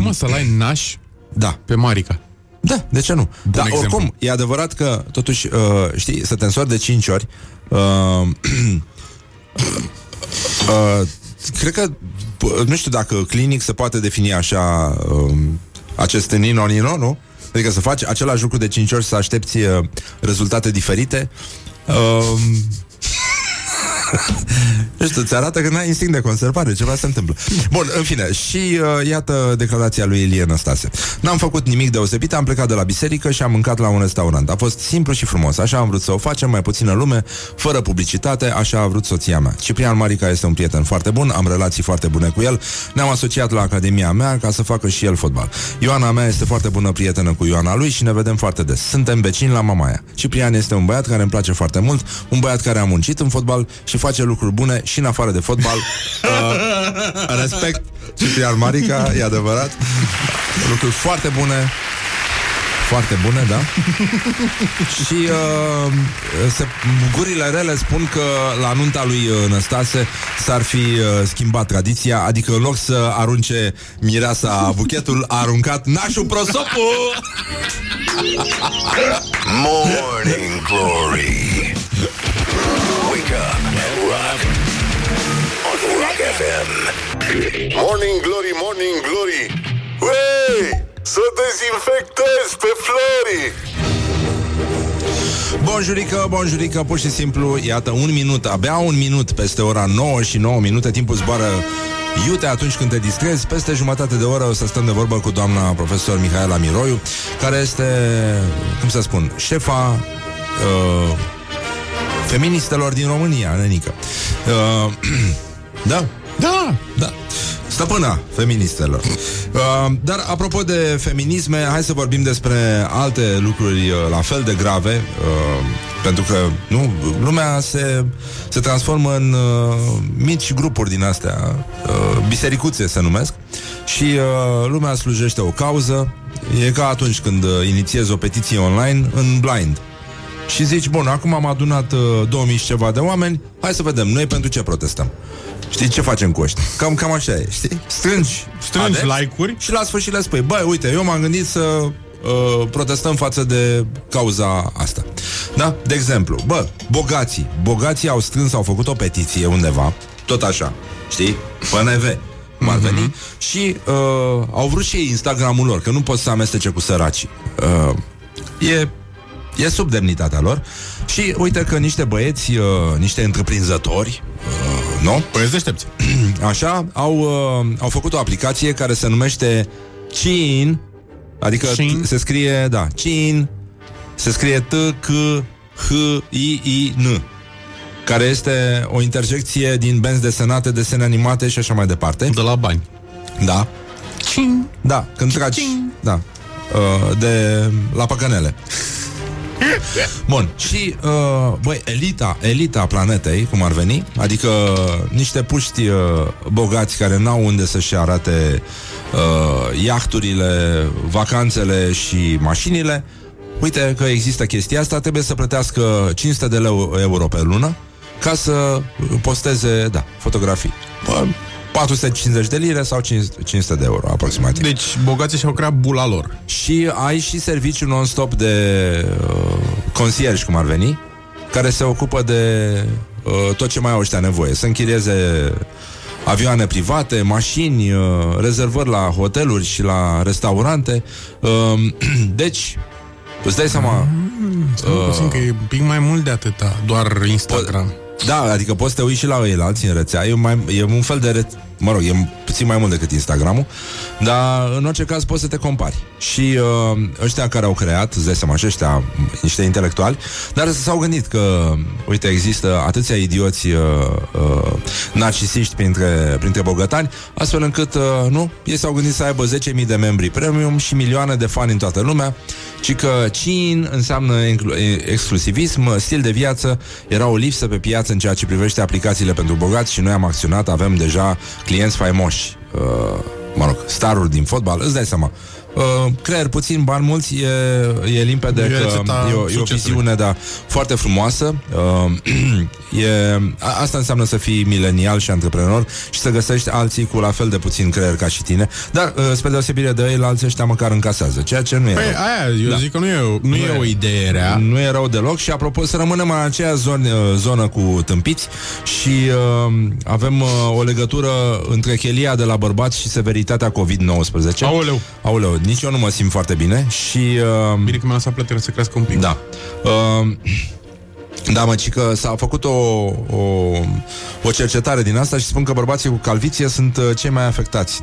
Cum să-l ai naș? Da. Pe Marica. Da, de ce nu? Dar oricum, e adevărat că totuși, știi, să te însori de 5 ori, cred că, nu știu dacă clinic se poate defini așa, acest nino-nino, nu? Adică să faci același lucru de 5 ori, să aștepți rezultate diferite. Îți arată că n-ai instinct de conservare, ceva se întâmplă. Bun, în fine, și iată declarația lui Ilie Năstase. N-am făcut nimic deosebit, am plecat de la biserică și am mâncat la un restaurant. A fost simplu și frumos, așa am vrut să o facem, mai puțină lume, fără publicitate, așa a vrut soția mea. Ciprian Marica este un prieten foarte bun, am relații foarte bune cu el, ne-am asociat la academia mea ca să facă și el fotbal. Ioana mea este foarte bună prietenă cu Ioana lui și ne vedem foarte des. Suntem vecini la Mamaia. Ciprian este un băiat care îmi place foarte mult, un băiat care a muncit în fotbal și face lucruri bune și în afară de fotbal. Respect Ciprian Marica, e adevărat. Lucruri foarte bune. Foarte bune, da? Și gurile rele spun că la nunta lui Năstase s-ar fi schimbat tradiția, adică în loc să arunce mireasa buchetul, a aruncat nașul prosopul! Morning Glory! Wake up and rock! On Rock FM! Morning Glory, Morning Glory! Hey! Să dezinfectezi pe Flori! Bonjurică, bonjurică, pur și simplu, iată, un minut, abia un minut peste ora 9:09, timpul zboară iute atunci când te distrezi. Peste jumătate de oră o să stăm de vorbă cu doamna profesor Mihaela Miroiu, care este, cum să spun, șefa feministelor din România, nenică. Da? Da! Da! Stăpâna feministelor. Dar apropo de feminisme, hai să vorbim despre alte lucruri la fel de grave, pentru că nu, lumea se transformă în mici grupuri din astea, bisericuțe se numesc, și lumea slujește o cauză. E ca atunci când inițiezi o petiție online în blind și zici, bun, acum am adunat 2000 și ceva de oameni, hai să vedem noi pentru ce protestăm. Știi ce facem cu ăștia? Cam așa e, știi? Strângi like-uri și la sfârșit le spui, băi, uite, eu m-am gândit să protestăm față de cauza asta. Da? De exemplu, bă, bogații au strâns, au făcut o petiție undeva, tot așa, știi? PNV, cum ar veni, și au vrut și ei Instagram-ul lor, că nu pot să amestece cu săracii. E sub demnitatea lor. Și uite că niște băieți, niște întreprinzători, nu? Băieți deștepți. Așa, au făcut o aplicație care se numește Chin. Adică se scrie, da, Chin. Se scrie T-C-H-I-I-N, care este o interjecție din benzi desenate, desene animate și așa mai departe. De la bani. Da. Chin. Da, când tragi, da, de la păcănele. Bun, și băi, elita planetei, cum ar veni, adică niște puști bogați care n-au unde să-și arate iahturile, vacanțele și mașinile. Uite că există chestia asta, trebuie să plătească 500 de euro pe lună ca să posteze, da, fotografii. Bă, 450 de lire sau 500 de euro aproximativ. Deci bogații și-au creat bula lor. Și ai și serviciu non-stop de conciergi, cum ar veni, care se ocupă de tot ce mai au ăștia nevoie. Să închirieze avioane private, mașini, rezervări la hoteluri și la restaurante. Deci îți dai seama, că e un pic mai mult de atâta, doar Instagram. Da, adică poți să te uiți și la eilalți în rețea. E un fel de mă rog, e puțin mai mult decât Instagram-ul, dar în orice caz poți să te compari. Și ăștia care au creat, îți dai seama, ăștia, niște intelectuali, dar s-au gândit că, uite, există atâția idioți narcisiști printre bogătani, astfel încât, nu, ei s-au gândit să aibă 10.000 de membri premium și milioane de fani în toată lumea. Ci că chin înseamnă exclusivism, stil de viață. Era o lipsă pe piață în ceea ce privește aplicațiile pentru bogați și noi am acționat, avem deja clienți faimoși, mă rog, staruri din fotbal, îți dai seama. Creier puțin, bani mulți, e limpede că e o viziune, da, foarte frumoasă. Asta înseamnă să fii milenial și antreprenor și să găsești alții cu la fel de puțin creier ca și tine. Dar, spre deosebire de ei, la alții ăștia măcar încasează, ceea ce nu e rău. Aia, eu zic că nu e o idee rea. Nu e rău deloc și, apropo, să rămânem în aceea zonă cu tâmpiți și avem o legătură între chelia de la bărbați și severitatea COVID-19. Aoleu, nici eu nu mă simt foarte bine și... Bine că mi-a lăsat plăterea să crească un pic. Da. Da, mă, ci că s-a făcut o cercetare din asta și spun că bărbații cu calviție sunt cei mai afectați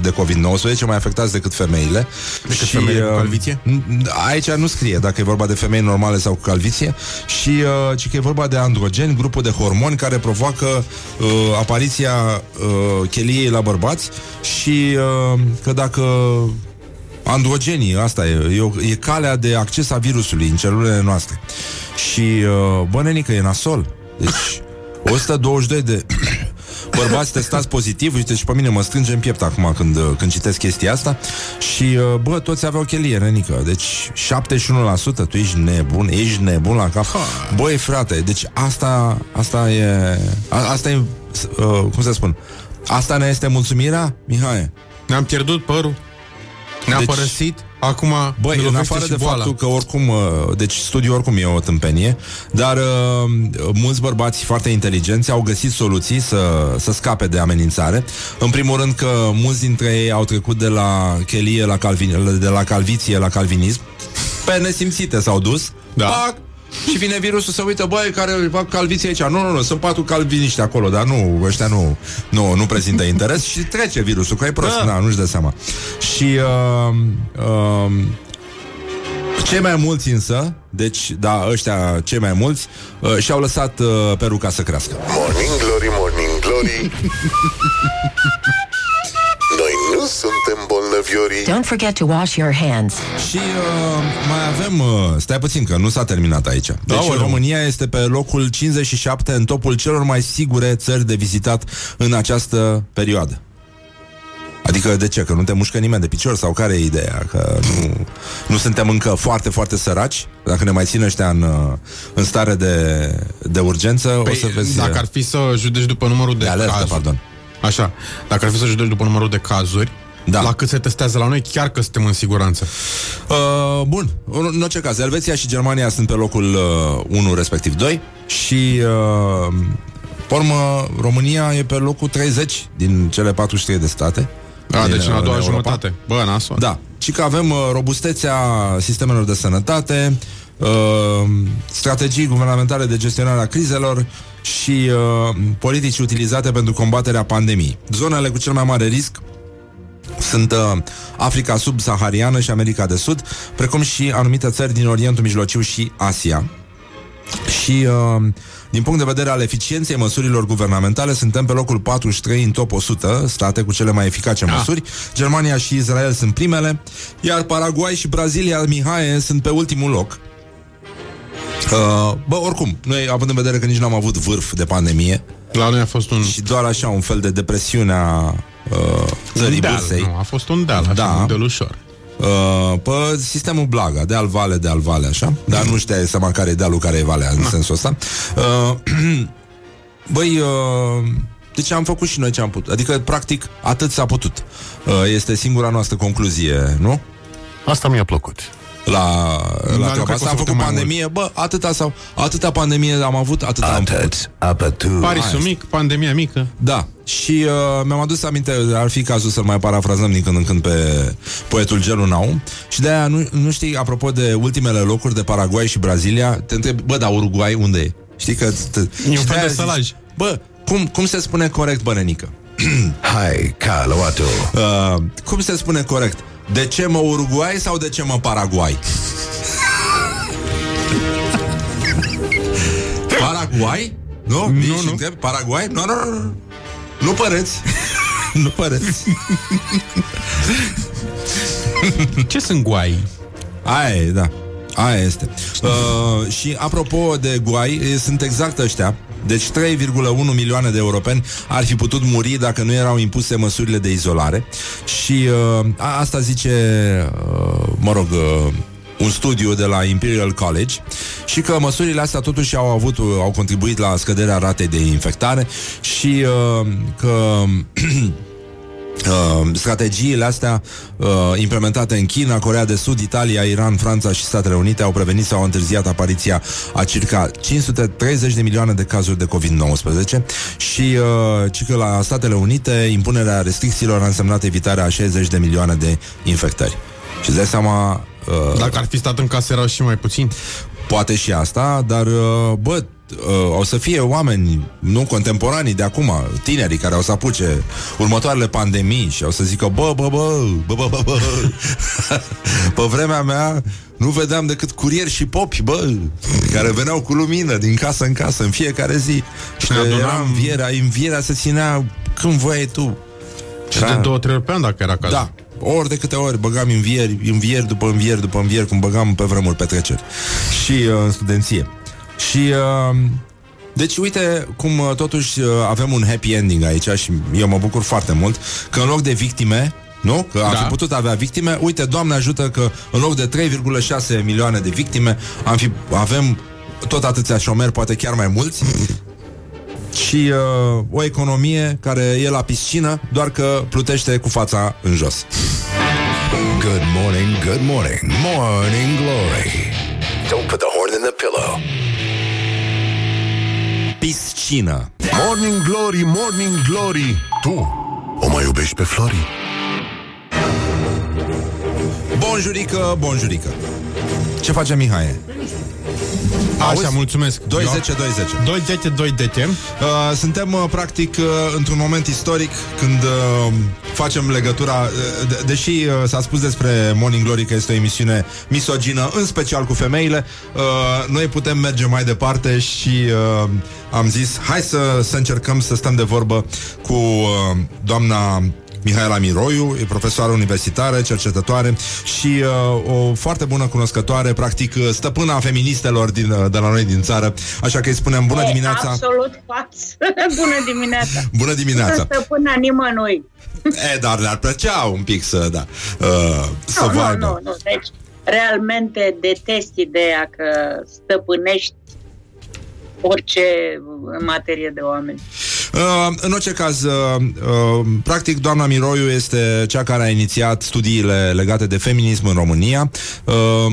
de COVID-19, mai afectați decât femeile. Decât și femeile cu calviție? Aici nu scrie dacă e vorba de femei normale sau cu calviție, și ci că e vorba de androgeni, grupul de hormoni care provoacă apariția cheliei la bărbați și că dacă... Androgenii, asta e calea de acces a virusului în celulele noastre. Și, bă, nenică, e nasol. Deci, 122 de bărbați testați pozitiv. Uite, și pe mine mă strânge în piept acum când citesc chestia asta. Și, bă, toți aveau chelie, nenică. Deci, 71%. Tu ești nebun la cap. Băi, frate, deci asta e cum să spun? Asta ne este mulțumirea, Mihai? Ne-am pierdut părul. Ne-a părăsit, acum... Băi, în afară de faptul că oricum... Deci studiul oricum e o tâmpenie, dar mulți bărbați foarte inteligenți au găsit soluții să scape de amenințare. În primul rând că mulți dintre ei au trecut de la chelie la de la calviție la calvinism. Pe nesimțite s-au dus. Da. Pac! Și vine virusul să uită, băi, care fac calviții aici. Nu, sunt patru calviniști acolo, dar nu, ăștia nu prezintă interes și trece virusul, că e prost, da. Nu-și dă seama. Și cei mai mulți însă, deci, da, ăștia cei mai mulți și-au lăsat peruca să crească. Morning glory, morning glory. Noi nu suntem bolnăviorii. Don't forget to wash your hands. Și mai avem... stai puțin că nu s-a terminat aici. Deci România este pe locul 57 în topul celor mai sigure țări de vizitat în această perioadă. Adică de ce? Că nu te mușcă nimeni de picior? Sau care e ideea? Că nu suntem încă foarte, foarte săraci? Dacă ne mai țin ăștia în stare de urgență, păi, o să vezi... Dacă ar fi să judeci după numărul de alertă, cazuri... Pardon. Așa, dacă ar fi să judeci după numărul de cazuri, da. La cât se testează la noi, chiar că suntem în siguranță. Bun, în orice caz, Elveția și Germania sunt pe locul 1, respectiv 2. Și, pe urmă, România e pe locul 30 din cele 43 de state. Da, deci în a doua jumătate. Bă, nasoare. Da, și că avem robustețea sistemelor de sănătate, strategii guvernamentale de gestionare a crizelor și politici utilizate pentru combaterea pandemiei. Zonele cu cel mai mare risc sunt Africa subsahariană și America de Sud, precum și anumite țări din Orientul Mijlociu și Asia. Și din punct de vedere al eficienței măsurilor guvernamentale, suntem pe locul 43 în top 100 state cu cele mai eficace măsuri. Germania și Israel sunt primele, iar Paraguay și Brazilia, Mihai, sunt pe ultimul loc. Bă, oricum, noi, având în vedere că nici n-am avut vârf de pandemie, la noi a fost un... Și doar așa, un fel de depresiune a țării bursei. A fost un deal, așa, da. Un delușor. Pe sistemul Blaga, deal-vale, așa. Dar nu știa seama care e dealul, care e valea, în sensul ăsta. Băi, deci am făcut și noi ce am putut. Adică, practic, atât s-a putut. Este singura noastră concluzie, nu? Asta mi-a plăcut. La asta am făcut pandemie, mult. Bă, atâta pandemie am avut, atâta am făcut. Parisul mic, pandemia mică. Da, și mi-am adus aminte, ar fi cazul să-l mai parafrazăm din când în când pe poetul Gelu Naum. Și de-aia nu știi, apropo de ultimele locuri de Paraguay și Brazilia, te întrebi, bă, dar Uruguay unde e? Știi că... E un fel de sălaj. Bă, cum se spune corect, bănenică? Hai, caluatu. Cum se spune corect? De ce mă Uruguay sau de ce mă Paraguay? Paraguay? Nu? Nu. Paraguay? Nu. Nu păreți. Ce sunt guai? Aia e, da. Aia este. Și apropo de guai, sunt exact ăștia. Deci 3,1 milioane de europeni ar fi putut muri dacă nu erau impuse măsurile de izolare. Și asta zice, un studiu de la Imperial College. Și că măsurile astea totuși au contribuit la scăderea ratei de infectare. Și că... strategiile astea implementate în China, Coreea de Sud, Italia, Iran, Franța și Statele Unite au prevenit sau întârziat apariția a circa 530 de milioane de cazuri de COVID-19 și că la Statele Unite impunerea restricțiilor a însemnat evitarea a 60 de milioane de infectări. Și îți dai seama... Dacă ar fi stat în casă erau și mai puțini. Poate și asta, dar bă, o să fie oameni, nu, contemporanii de acum, tinerii care o să apuce următoarele pandemii și o să zică bă. Pe vremea mea nu vedeam decât curieri și popi, bă, care veneau cu lumină din casă în casă în fiecare zi. Și era învierea se ținea când voiai tu. Și de 2-3 ori pe an, dacă era cazul. Da. Ori de câte ori băgam învieri după învieri, cum băgam pe vremuri petreceri și în studenție. Și deci uite cum totuși avem un happy ending aici și eu mă bucur foarte mult că în loc de victime, nu? Că am fi putut avea victime. Uite, Doamne ajută că în loc de 3,6 milioane de victime avem tot atâția șomeri, poate chiar mai mulți. Și o economie care e la piscină, doar că plutește cu fața în jos. Good morning, good morning, Morning Glory. Don't put the horn in the pillow. Piscină. Morning Glory, Morning Glory, tu o mai iubești pe Flori? Bonjurică, bonjurică. Ce face Mihai? Așa, mulțumesc. 2-10-2-10 suntem practic într-un moment istoric când facem legătura, deși s-a spus despre Morning Glory că este o emisiune misogină, în special cu femeile, noi putem merge mai departe și am zis hai să încercăm să stăm de vorbă cu doamna Mihaela Miroiu, e profesoară universitară, cercetătoare și o foarte bună cunoscătoare, practic stăpâna feministelor de la noi din țară, așa că îi spunem bună dimineața. Absolut față. Bună dimineața. Bună dimineața. Stăpâna nimănui. Dar le-ar plăcea un pic să, da, să vadă. Nu, deci realmente detest ideea că stăpânești orice în materie de oameni. În orice caz, practic doamna Miroiu este cea care a inițiat studiile legate de feminism în România.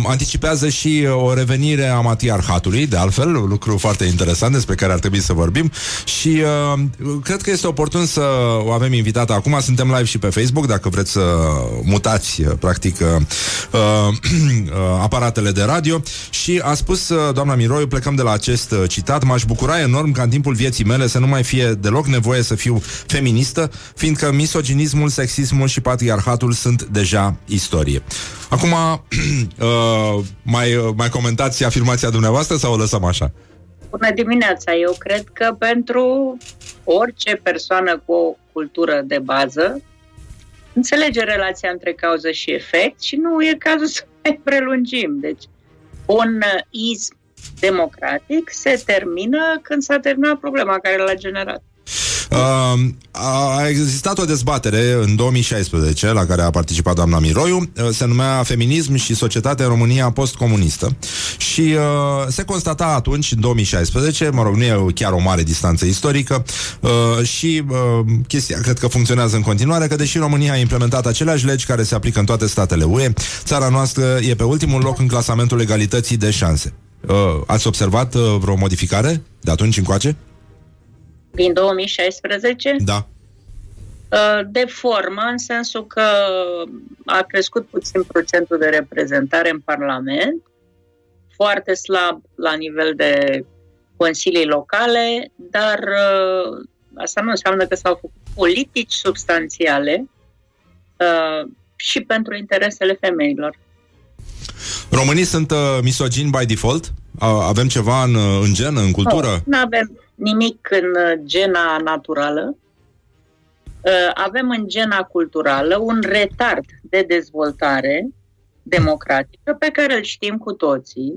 Anticipează și o revenire a matriarhatului, de altfel, un lucru foarte interesant despre care ar trebui să vorbim. Și cred că este oportun să o avem invitată acum. Suntem live și pe Facebook, dacă vreți să mutați practic aparatele de radio. Și a spus doamna Miroiu, plecăm de la acest citat: m-aș bucura enorm ca în timpul vieții mele să nu mai fie deloc nevoie să fiu feministă, fiindcă misoginismul, sexismul și patriarhatul sunt deja istorie. Acum, mai comentați afirmația dumneavoastră sau o lăsăm așa? Bună dimineața! Eu cred că pentru orice persoană cu o cultură de bază înțelege relația între cauză și efect și nu e cazul să mai prelungim. Deci, un ism democratic se termină când s-a terminat problema care l-a generat. A existat o dezbatere în 2016 la care a participat doamna Miroiu, se numea Feminism și societatea în România postcomunistă și se constata atunci, în 2016, mă rog, nu e chiar o mare distanță istorică și chestia cred că funcționează în continuare, că deși România a implementat aceleași legi care se aplică în toate statele UE, țara noastră e pe ultimul loc în clasamentul egalității de șanse. Ați observat vreo modificare de atunci încoace? Din 2016? Da. De formă, în sensul că a crescut puțin procentul de reprezentare în Parlament, foarte slab la nivel de consilii locale, dar asta nu înseamnă că s-au făcut politici substanțiale și pentru interesele femeilor. Românii sunt misogini by default? Avem ceva în gen, în cultură? Nu avem nimic în gena naturală. Avem în gena culturală un retard de dezvoltare democratică pe care îl știm cu toții.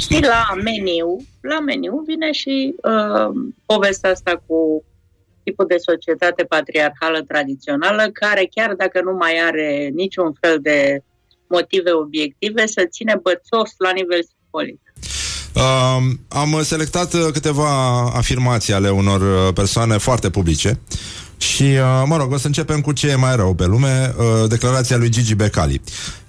Și la meniu vine și povestea asta cu tipul de societate patriarhală tradițională, care chiar dacă nu mai are niciun fel de motive obiective, să ține bățof la nivel simbolic. Am selectat câteva afirmații ale unor persoane foarte publice Și, mă rog, o să începem cu ce e mai rău pe lume, declarația lui Gigi Becali.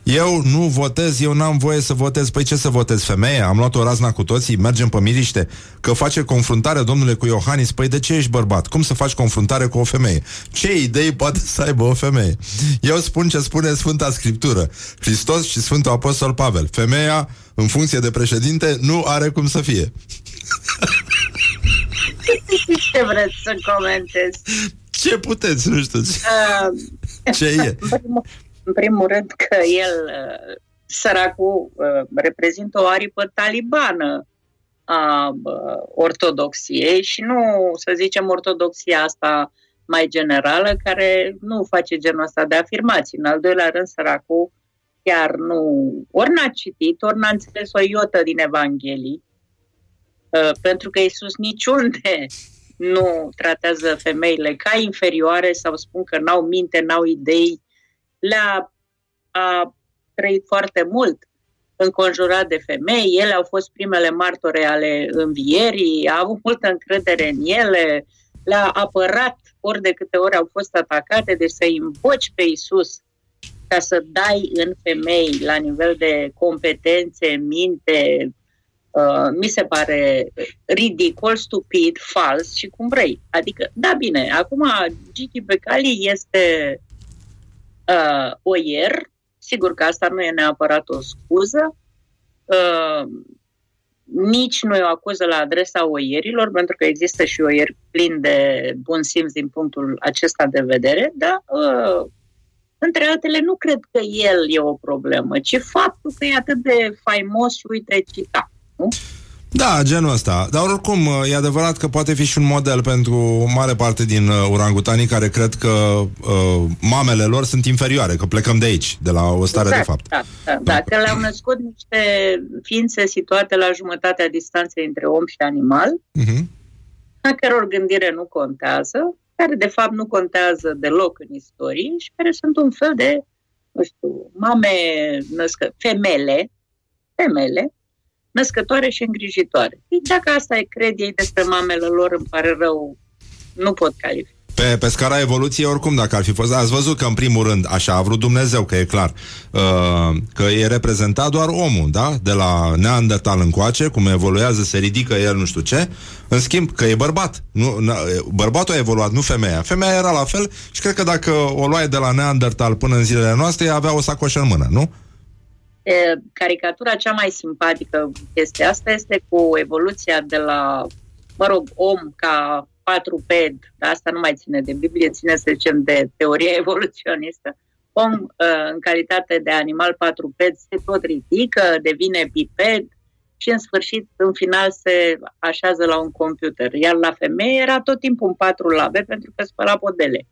Eu nu votez, eu n-am voie să votez. Păi ce să votez, femeie? Am luat-o razna cu toții, mergem pe miriște. Că face confruntare, domnule, cu Iohannis. Păi de ce ești bărbat? Cum să faci confruntare cu o femeie? Ce idei poate să aibă o femeie? Eu spun ce spune Sfânta Scriptură, Hristos și Sfântul Apostol Pavel. Femeia, în funcție de președinte, nu are cum să fie. Ce vreți să comentez? Ce puteți, nu știu ce e. În primul rând că el, săracul, reprezintă o aripă talibană a ortodoxiei și nu, să zicem, ortodoxia asta mai generală, care nu face genul ăsta de afirmații. În al doilea rând, săracul chiar nu, ori n-a citit, ori n-a înțeles o iotă din Evanghelii, pentru că Iisus niciunde nu tratează femeile ca inferioare sau spun că n-au minte, n-au idei. A trăit foarte mult înconjurat de femei, ele au fost primele martore ale învierii, a avut multă încredere în ele, le-a apărat ori de câte ori au fost atacate, deci să invoci pe Iisus ca să dai în femei la nivel de competențe, minte, mi se pare ridicol, stupid, fals și cum vrei. Adică, da, bine, acum Gigi Becali este... oier, sigur că asta nu e neapărat o scuză, nici nu e o acuză la adresa oierilor, pentru că există și oieri plini de bun simț din punctul acesta de vedere, dar între altele nu cred că el e o problemă, ci faptul că e atât de faimos și uite cita, nu? Da, genul ăsta. Dar oricum, e adevărat că poate fi și un model pentru o mare parte din urangutanii care cred că mamele lor sunt inferioare, că plecăm de aici, de la o stare exact, de fapt. Da, că le-au născut niște ființe situate la jumătatea distanței între om și animal, a căror gândire nu contează, care de fapt nu contează deloc în istorie și care sunt un fel de, nu știu, femele, născătoare și îngrijitoare. Dacă asta e cred ei despre mamele lor, îmi pare rău, nu pot califica. Pe scara evoluției, oricum, dacă ar fi fost... Ați văzut că, în primul rând, așa a vrut Dumnezeu, că e clar, că e reprezentat doar omul, da? De la Neandertal încoace, cum evoluează, se ridică el, nu știu ce. În schimb, că e bărbat. Bărbatul a evoluat, nu femeia. Femeia era la fel și cred că dacă o luai de la Neandertal până în zilele noastre, ea avea o sacoșă în mână, nu? Caricatura cea mai simpatică chestia asta este cu evoluția de la, mă rog, om ca patruped, dar asta nu mai ține de Biblie, ține, să zicem, de teoria evoluționistă. Om în calitate de animal patruped se tot ridică, devine biped și în sfârșit, în final, se așează la un computer. Iar la femeie era tot timpul un patru labe pentru că spăla podele.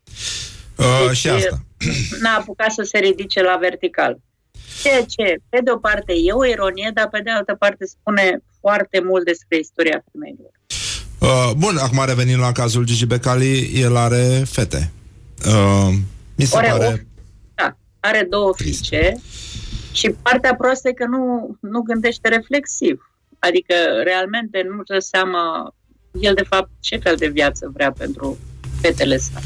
Deci, și asta. N-a apucat să se ridice la vertical. Ceea ce, pe de o parte, e o ironie, dar pe de altă parte spune foarte mult despre istoria femeilor. Bun, acum revenim la cazul Gigi Becali, el are fete. Mi se pare... Da, are două fiice și partea proastă e că nu gândește reflexiv. Adică, realmente, nu-și dă seama el, de fapt, ce fel de viață vrea pentru fetele sale.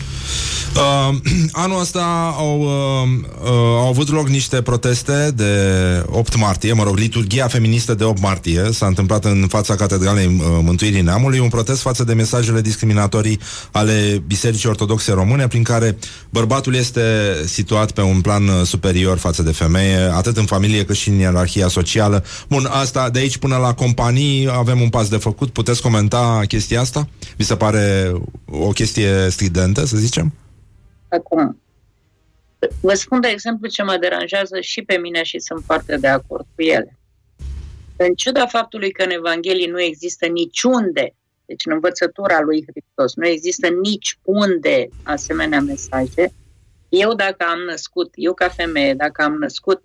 Anul ăsta au avut loc niște proteste de 8 martie, mă rog, liturghia feministă de 8 martie s-a întâmplat în fața Catedralei Mântuirii Neamului, un protest față de mesajele discriminatorii ale Bisericii Ortodoxe Române, prin care bărbatul este situat pe un plan superior față de femeie, atât în familie cât și în ierarhia socială. Bun, asta de aici până la companii avem un pas de făcut. Puteți comenta chestia asta? Vi se pare o chestie stridentă, să zicem? Acum, vă spun de exemplu ce mă deranjează și pe mine și sunt foarte de acord cu ele. În ciuda faptului că în Evanghelii nu există niciunde, deci în învățătura lui Hristos, nu există niciunde asemenea mesaje, eu ca femeie, dacă am născut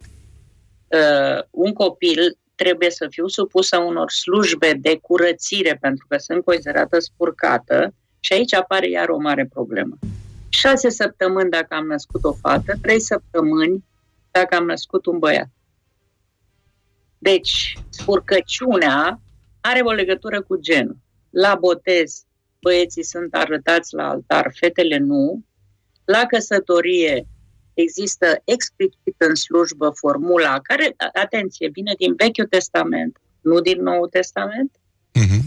un copil, trebuie să fiu supusă unor slujbe de curățire, pentru că sunt considerată spurcată și aici apare iar o mare problemă. 6 săptămâni dacă am născut o fată, 3 săptămâni dacă am născut un băiat. Deci, spurcăciunea are o legătură cu genul. La botez băieții sunt arătați la altar, fetele nu. La căsătorie există explicit în slujbă formula care, atenție, vine din Vechiul Testament, nu din Noul Testament,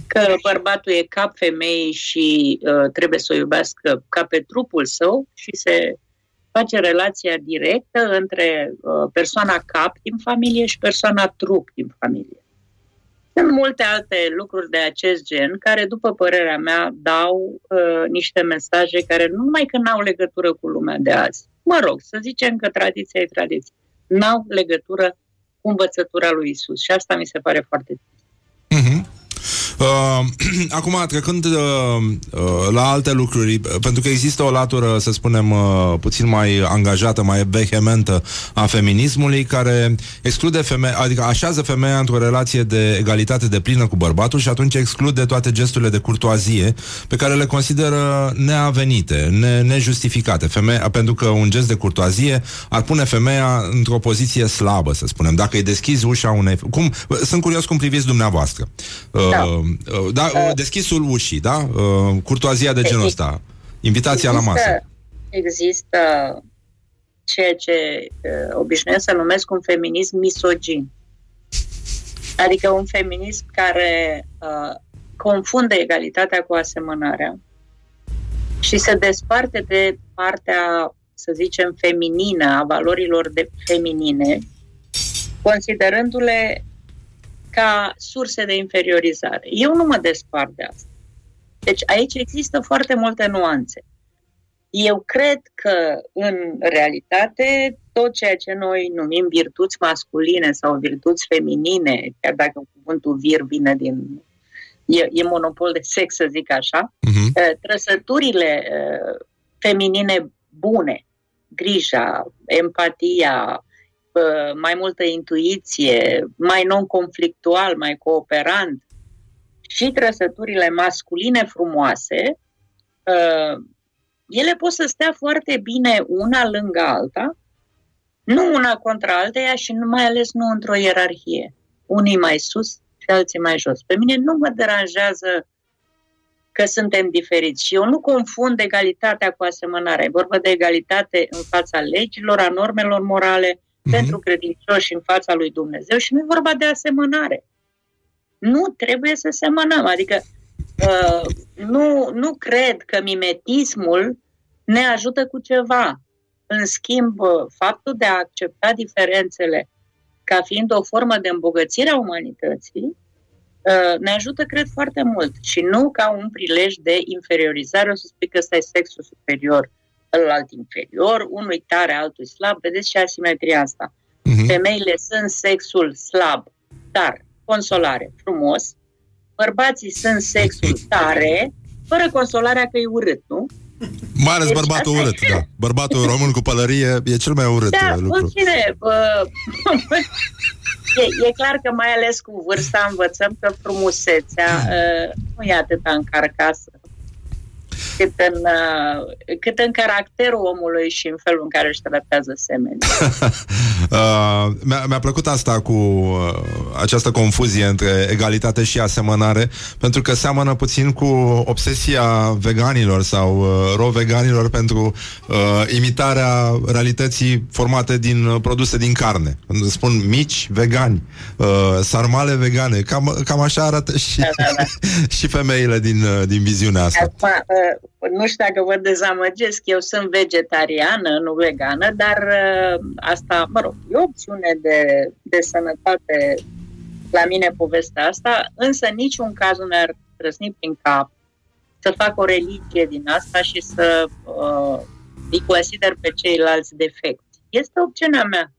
că bărbatul e cap femeii și trebuie să o iubească ca pe trupul său și se face relația directă între persoana cap din familie și persoana trup din familie. Sunt multe alte lucruri de acest gen care, după părerea mea, dau niște mesaje care nu numai că n-au legătură cu lumea de azi, mă rog, să zicem că tradiția e tradiție, n-au legătură cu învățătura lui Isus și asta mi se pare foarte trist. Acum, trecând la alte lucruri, pentru că există o latură, să spunem, puțin mai angajată, mai vehementă a feminismului, care exclude femeia, adică așează femeia într-o relație de egalitate deplină cu bărbatul și atunci exclude toate gesturile de curtoazie pe care le consideră neavenite, nejustificate. Femeia, pentru că un gest de curtoazie ar pune femeia într-o poziție slabă, să spunem, dacă îi deschizi ușa unei... Cum? Sunt curios cum priviți dumneavoastră. Deschisul ușii, da? Curtoazia de genul ăsta. Invitația la masă. Există ceea ce obișnuiesc să numesc un feminism misogin. Adică un feminism care confunde egalitatea cu asemănarea și se desparte de partea, să zicem, feminină, a valorilor feminine, considerându-le ca surse de inferiorizare. Eu nu mă despart de asta. Deci aici există foarte multe nuanțe. Eu cred că în realitate tot ceea ce noi numim virtuți masculine sau virtuți feminine, chiar dacă cuvântul vir vine din... E monopol de sex, să zic așa. Trăsăturile feminine bune, grija, empatia, mai multă intuiție, mai non-conflictual, mai cooperant și trăsăturile masculine frumoase, ele pot să stea foarte bine una lângă alta, nu una contra alteia și mai ales nu într-o ierarhie. Unii mai sus și alții mai jos. Pe mine nu mă deranjează că suntem diferiți și eu nu confund egalitatea cu asemănarea. E vorba de egalitate în fața legilor, a normelor morale, pentru credincioși în fața lui Dumnezeu și nu e vorba de asemănare. Nu trebuie să semănăm, adică nu cred că mimetismul ne ajută cu ceva. În schimb, faptul de a accepta diferențele ca fiind o formă de îmbogățire a umanității ne ajută, cred, foarte mult și nu ca un prilej de inferiorizare, o să spui că ăsta e sexul superior, alt inferior, unui tare, altul slab. Vedeți și asimetria asta. Femeile sunt sexul slab, dar consolare, frumos. Bărbații sunt sexul tare, fără consolarea că e urât, nu? Mai ales deci bărbatul urât, da. Bărbatul român cu pălărie e cel mai urât lucru. E clar că mai ales cu vârsta învățăm că frumusețea nu e atâta încărcasă Cât în caracterul omului și în felul în care își tratează semenii. Mi-a plăcut asta cu această confuzie între egalitate și asemănare, pentru că seamănă puțin cu obsesia veganilor sau roveganilor pentru imitarea realității formate din produse din carne. Spun mici vegani, sarmale vegane, cam așa arată și, și femeile din viziunea asta. Nu știu dacă vă dezamăgesc, eu sunt vegetariană, nu vegană, dar asta, mă rog, e o opțiune de sănătate la mine povestea asta, însă niciun caz nu mi-ar trăsni prin cap să fac o religie din asta și să îi consider pe ceilalți defecti. Este opțiunea mea.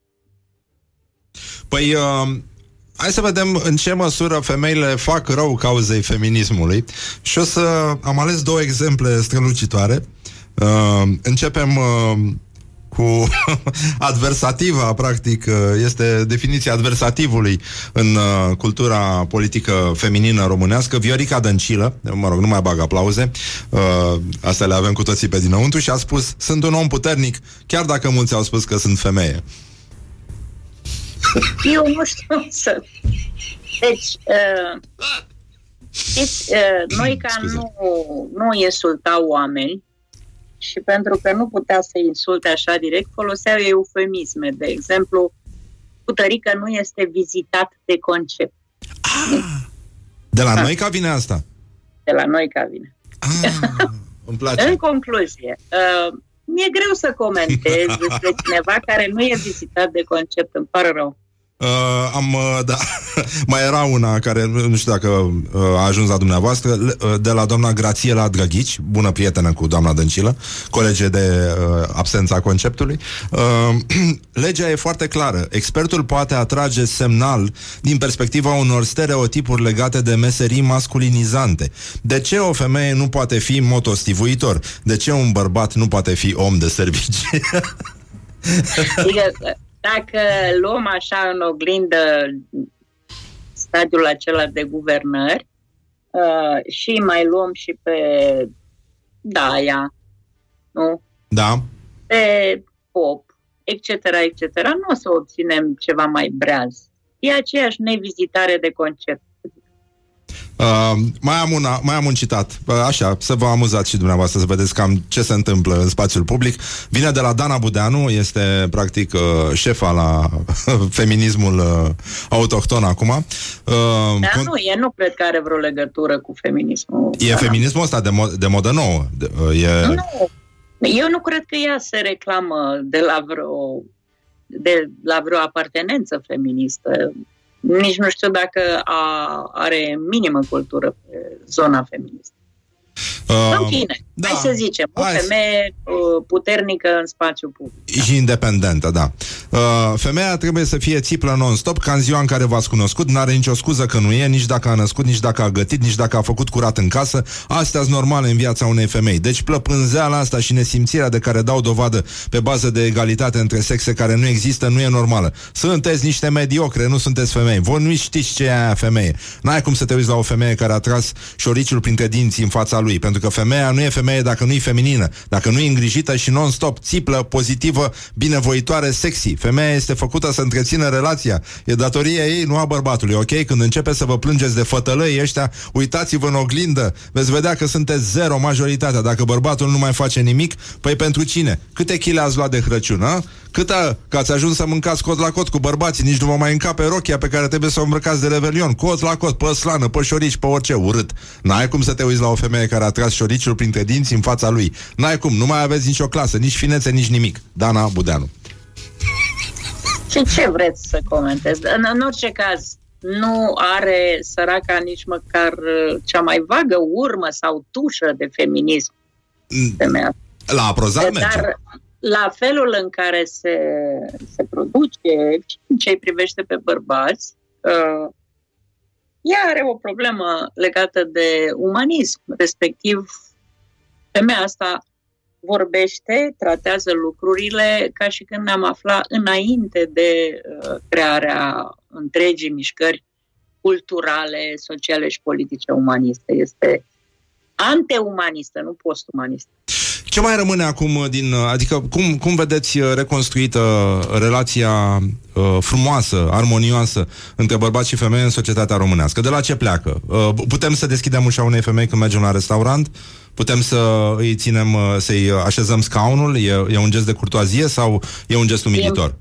Păi... Hai să vedem în ce măsură femeile fac rău cauzei feminismului și o să am ales două exemple strălucitoare. Începem cu adversativa, practic, este definiția adversativului în cultura politică feminină românească. Viorica Dăncilă, mă rog, nu mai bag aplauze, astea le avem cu toții pe dinăuntru, și a spus: sunt un om puternic, chiar dacă mulți au spus că sunt femeie. Eu nu știu să... Deci, Știți, Noica nu insulta oameni și pentru că nu putea să insulte așa direct, foloseau eufemisme. De exemplu, putărică nu este vizitat de concept. Ah, de la Noica vine asta? De la Noica vine. Ah, îmi place. În concluzie, mi-e greu să comentez despre cineva care nu e vizitat de concept, îmi pare rău. Da. Mai era una care, nu știu dacă a ajuns la dumneavoastră, de la doamna Grațiela Drăghici, bună prietenă cu doamna Dăncilă, colege de absența conceptului. Legea e foarte clară. Expertul poate atrage semnal din perspectiva unor stereotipuri legate de meserii masculinizante. De ce o femeie nu poate fi motostivuitor? De ce un bărbat nu poate fi om de servicii? Dacă luăm așa în oglindă stadiul acela de guvernări și mai luăm și pe Daia, nu? Da. Pe Pop, etc., etc., nu o să obținem ceva mai breaz. E aceeași nevizitare de concept. Mai am un citat, așa, să vă amuzați și dumneavoastră, să vedeți cam ce se întâmplă în spațiul public. Vine de la Dana Budeanu, este practic șefa la feminismul autohton acum. Dar nu cred că are vreo legătură cu feminismul. E Dana. Feminismul ăsta de modă nouă. Nu, eu nu cred că ea se reclamă de la vreo apartenență feministă. Nici nu știu dacă are minimă cultură pe zona feministă. În fine, da, hai să zicem, o femeie puternică în spațiu public. Și independentă, da. Femeia trebuie să fie țiplă non-stop, ca în ziua în care v-ați cunoscut, n-are nicio scuză că nu e, nici dacă a născut, nici dacă a gătit, nici dacă a făcut curat în casă. Astea-s normale în viața unei femei. Deci plăpânzeala asta și nesimțirea de care dau dovadă pe bază de egalitate între sexe care nu există, nu e normală. Sunteți niște mediocre, nu sunteți femei. Voi nu știți ce e aia femeie. N-ai cum să te uiți la o femeie care a tras șoriciul printre dinți în fața lui, pentru că femeia nu e femeie dacă nu e feminină, dacă nu e îngrijită și non-stop, țiplă, pozitivă, binevoitoare, sexy. Femeia este făcută să întrețină relația. E datoria ei, nu a bărbatului, ok? Când începe să vă plângeți de fătălăi ăștia, uitați-vă în oglindă, veți vedea că sunteți zero majoritatea. Dacă bărbatul nu mai face nimic, păi pentru cine? Câte chile ați luat de Crăciun, a? Câtă, că ați ajuns să mâncați cot la cot cu bărbații, nici nu vă mai încape rochia pe care trebuie să o îmbrăcați de Revelion, cot la cot, pe slană, pe șorici, pe orice urât. N-ai cum să te uiți la o femeie care a tras șoriciul printre dinți în fața lui. N-ai cum, nu mai aveți nicio clasă, nici finețe, nici nimic. Dana Budeanu. Și ce vreți să comentez? În orice caz, nu are săraca nici măcar cea mai vagă urmă sau tușă de feminism. La aprozat merge. La felul în care se produce ce-i privește pe bărbați, ea are o problemă legată de umanism, respectiv femeia asta vorbește, tratează lucrurile ca și când ne-am aflat înainte de crearea întregii mișcări culturale, sociale și politice umaniste. Este anteumanistă, nu postumanistă. Ce mai rămâne acum adică cum vedeți reconstruită relația frumoasă, armonioasă între bărbați și femei în societatea românească? De la ce pleacă? Putem să deschidem ușa unei femei când mergem la restaurant? Putem să îi ținem, să-i așezăm scaunul? E un gest de curtoazie sau e un gest umilitor?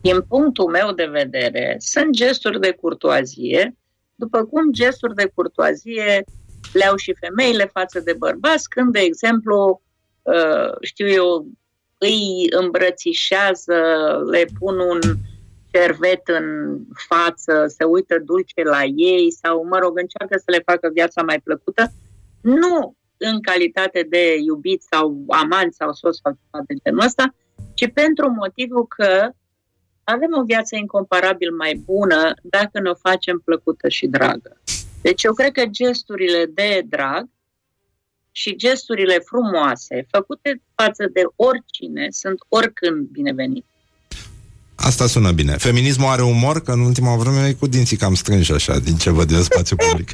Din punctul meu de vedere, sunt gesturi de curtoazie, după cum gesturi de curtoazie le au și femeile față de bărbați, când, de exemplu, știu eu, îi îmbrățișează, le pun un cervet în față, se uită dulce la ei sau, mă rog, încearcă să le facă viața mai plăcută, nu în calitate de iubit sau amant sau soț sau ceva de genul ăsta, ci pentru motivul că avem o viață incomparabil mai bună dacă ne-o facem plăcută și dragă. Deci eu cred că gesturile de drag și gesturile frumoase făcute față de oricine sunt oricând binevenite. Asta sună bine. Feminismul are umor, că în ultima vreme e cu dinții cam strânși așa, din ce văd eu spațiu public.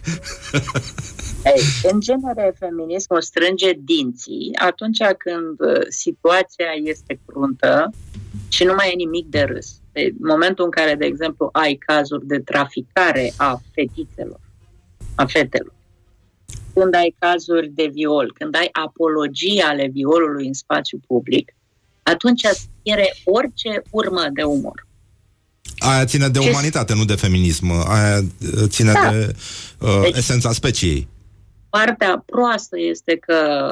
Ei, în genere, feminismul strânge dinții atunci când situația este cruntă și nu mai e nimic de râs. În momentul în care, de exemplu, ai cazuri de traficare a fetelor, când ai cazuri de viol, când ai apologii ale violului în spațiu public, atunci îți pierde orice urmă de umor. Aia ține de umanitate, nu de feminism. Aia ține de deci, esența speciei. Partea proastă este că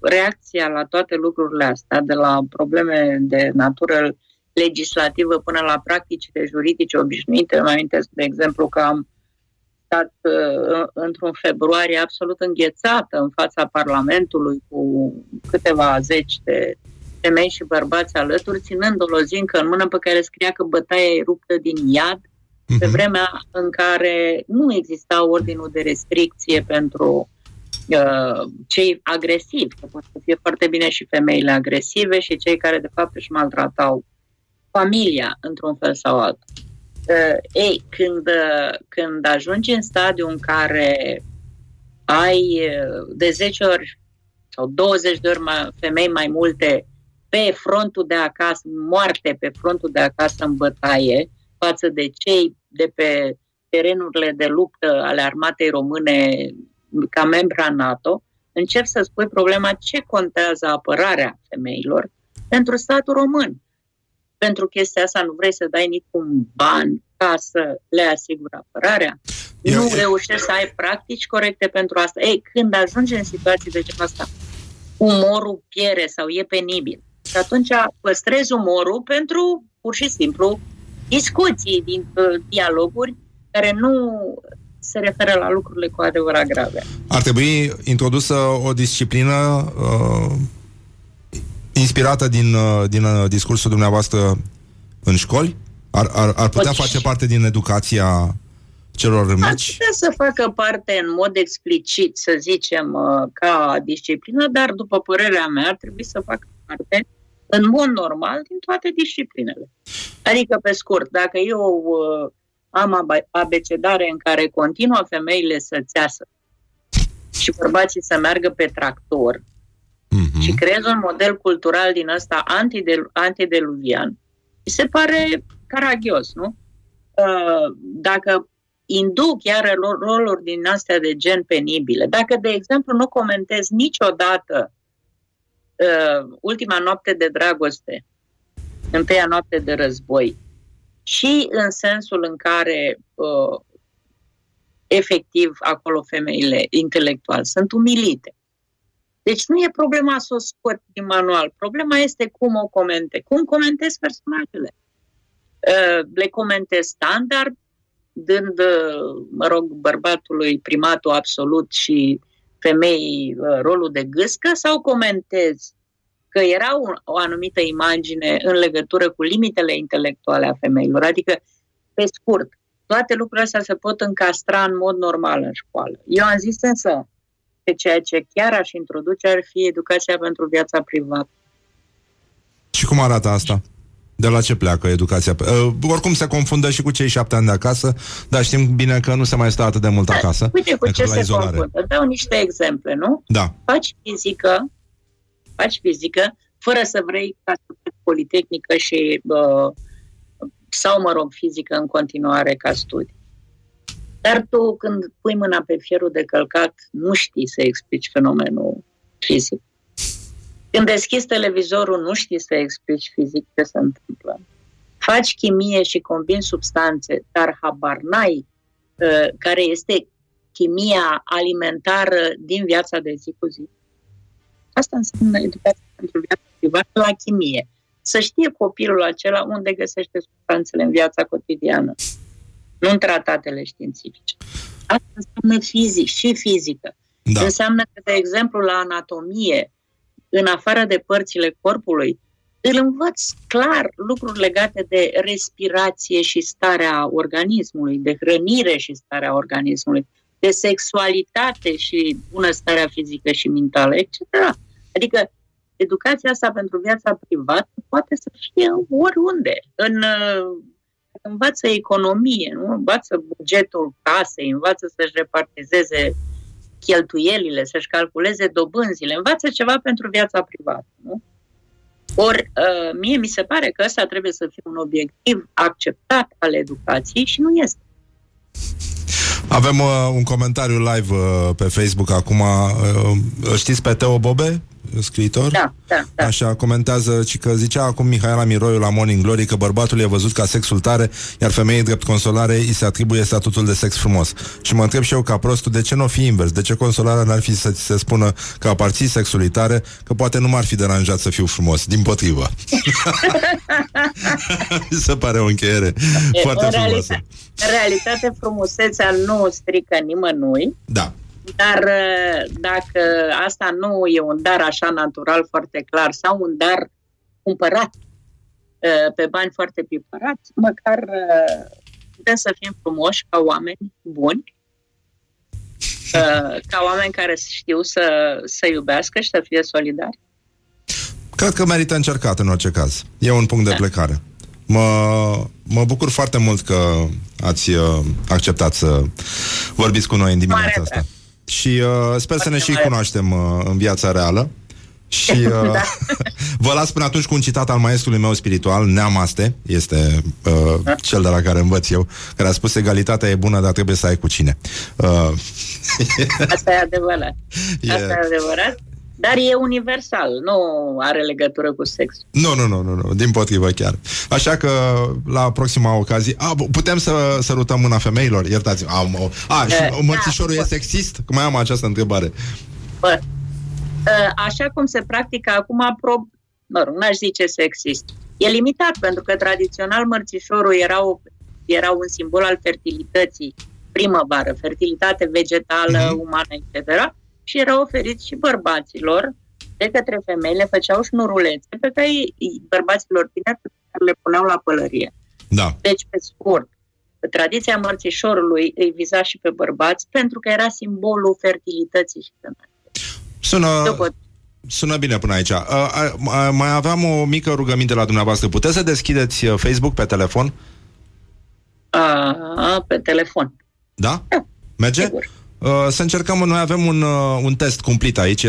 reacția la toate lucrurile astea, de la probleme de natură legislativă până la practicile juridice obișnuite, îmi amintesc, de exemplu, că am stat într-un februarie absolut înghețată în fața Parlamentului cu câteva zeci de femei și bărbați alături, ținând o lozincă în mână pe care scria că bătaia e ruptă din iad, pe vremea în care nu exista ordinul de restricție pentru cei agresivi, că pot să fie foarte bine și femeile agresive și cei care de fapt își maltratau familia într-un fel sau altul. Ei, când ajungi în stadiu în care ai de 10 ori sau 20 de ori femei mai multe pe frontul de acasă, moarte pe frontul de acasă în bătaie, față de cei de pe terenurile de luptă ale armatei române ca membra NATO, încep să spui problema ce contează apărarea femeilor pentru statul român. Pentru chestia asta nu vrei să dai niciun ban ca să le asiguri apărarea. Nu reușești să ai practici corecte pentru asta. Ei, când ajungi în situații de genul ăsta, umorul piere sau e penibil. Și atunci păstrezi umorul pentru, pur și simplu, discuții din dialoguri care nu se referă la lucrurile cu adevărat grave. Ar trebui introdusă o disciplină inspirată din discursul dumneavoastră în școli? Ar putea face parte din educația celor mici? Ar putea să facă parte în mod explicit, să zicem, ca disciplină, dar după părerea mea ar trebui să facă parte în mod normal din toate disciplinele. Adică, pe scurt, dacă eu am abecedare în care continuă femeile să țeasă și bărbații să meargă pe tractor, și creez un model cultural din ăsta antideluvian, mi se pare caragios, nu? Dacă induc iară roluri din astea de gen penibile, dacă, de exemplu, nu comentez niciodată Ultima noapte de dragoste, Întâia noapte de război, și în sensul în care efectiv acolo femeile intelectual sunt umilite. Deci nu e problema să o scot din manual, problema este cum o comentez. Cum comentez personajele? Le comentez standard, dând, bărbatului primatul absolut și femei rolul de gâscă, sau comentez că era o anumită imagine în legătură cu limitele intelectuale a femeilor. Adică, pe scurt, toate lucrurile astea se pot încastra în mod normal în școală. Eu am zis însă că ceea ce chiar aș introduce ar fi educația pentru viața privată. Și cum arată asta? De la ce pleacă educația? Oricum se confundă și cu cei 7 ani de acasă, dar știm bine că nu se mai stă atât de mult acasă. Uite cu ce se confundă. Dau niște exemple, nu? Da. Faci fizică, fără să vrei ca să faci politehnică și sau, mă rog, fizică în continuare ca studii. Dar tu, când pui mâna pe fierul de călcat, nu știi să explici fenomenul fizic. Când deschizi televizorul, nu știi să explici fizic ce se întâmplă. Faci chimie și combini substanțe, dar habar n-ai care este chimia alimentară din viața de zi cu zi. Asta înseamnă educație pentru viața privată la chimie. Să știe copilul acela unde găsește substanțele în viața cotidiană, nu în tratatele științifice. Asta înseamnă fizic și fizică. Da. Înseamnă că, de exemplu, la anatomie, în afară de părțile corpului, îl învăț clar lucruri legate de respirație și starea organismului, de hrănire și starea organismului, de sexualitate și bunăstarea fizică și mentală, etc. Adică educația asta pentru viața privată poate să fie oriunde. Învață economie, nu? Învață bugetul casei, învață să-și repartizeze cheltuielile, să-și calculeze dobânzile, învață ceva pentru viața privată, nu? Ori, mie mi se pare că ăsta trebuie să fie un obiectiv acceptat al educației și nu este. Avem un comentariu live pe Facebook acum. Știți pe Teo Bobe? Scriitor? Da, da, da. Așa, comentează și că zicea acum Mihaela Miroiu la Morning Glory că bărbatul e văzut ca sexul tare, iar femeii drept consolare îi se atribuie statutul de sex frumos. Și mă întreb și eu ca prostul, de ce nu fi invers? De ce consolarea n-ar fi să ți se spună că aparții sexului tare, că poate nu m-ar fi deranjat să fiu frumos, dimpotrivă. Mi se pare o încheiere foarte frumoasă. Realitate, frumusețea nu strică nimănui. Da. Dar dacă asta nu e un dar așa natural foarte clar sau un dar cumpărat pe bani foarte pipărați, măcar putem să fim frumoși ca oameni buni, ca oameni care știu să iubească și să fie solidari. Cred că merită încercat în orice caz. E un punct de plecare. Mă bucur foarte mult că ați acceptat să vorbiți cu noi în dimineața asta. Mare. Și sper să ne și cunoaștem în viața reală. Și da. Vă las până atunci cu un citat al maestrului meu spiritual, Neamaste. Este cel de la care învăț eu, care a spus: egalitatea e bună, dar trebuie să ai cu cine. Asta e adevărat. Asta e adevărat. Dar e universal, nu are legătură cu sex. Nu, dimpotrivă chiar. Așa că la proxima ocazie putem să sărutăm mâna femeilor? Iertați-mă. Și mărțișorul e sexist? Că mai am această întrebare. Așa cum se practică acum, n-aș zice sexist. E limitat, pentru că tradițional mărțișorul era un simbol al fertilității, primăvară, fertilitate vegetală, umană, etc., și erau oferiți și bărbaților de către femeile, făceau șnurulețe pe care bărbaților tineri le puneau la pălărie. Da. Deci, pe scurt, tradiția mărțișorului îi viza și pe bărbați pentru că era simbolul fertilității și femeii. Sună bine până aici. Mai aveam o mică rugăminte la dumneavoastră. Puteți să deschideți Facebook pe telefon? Pe telefon. Da? Merge? Sigur. Să încercăm, noi avem un test cumplit aici,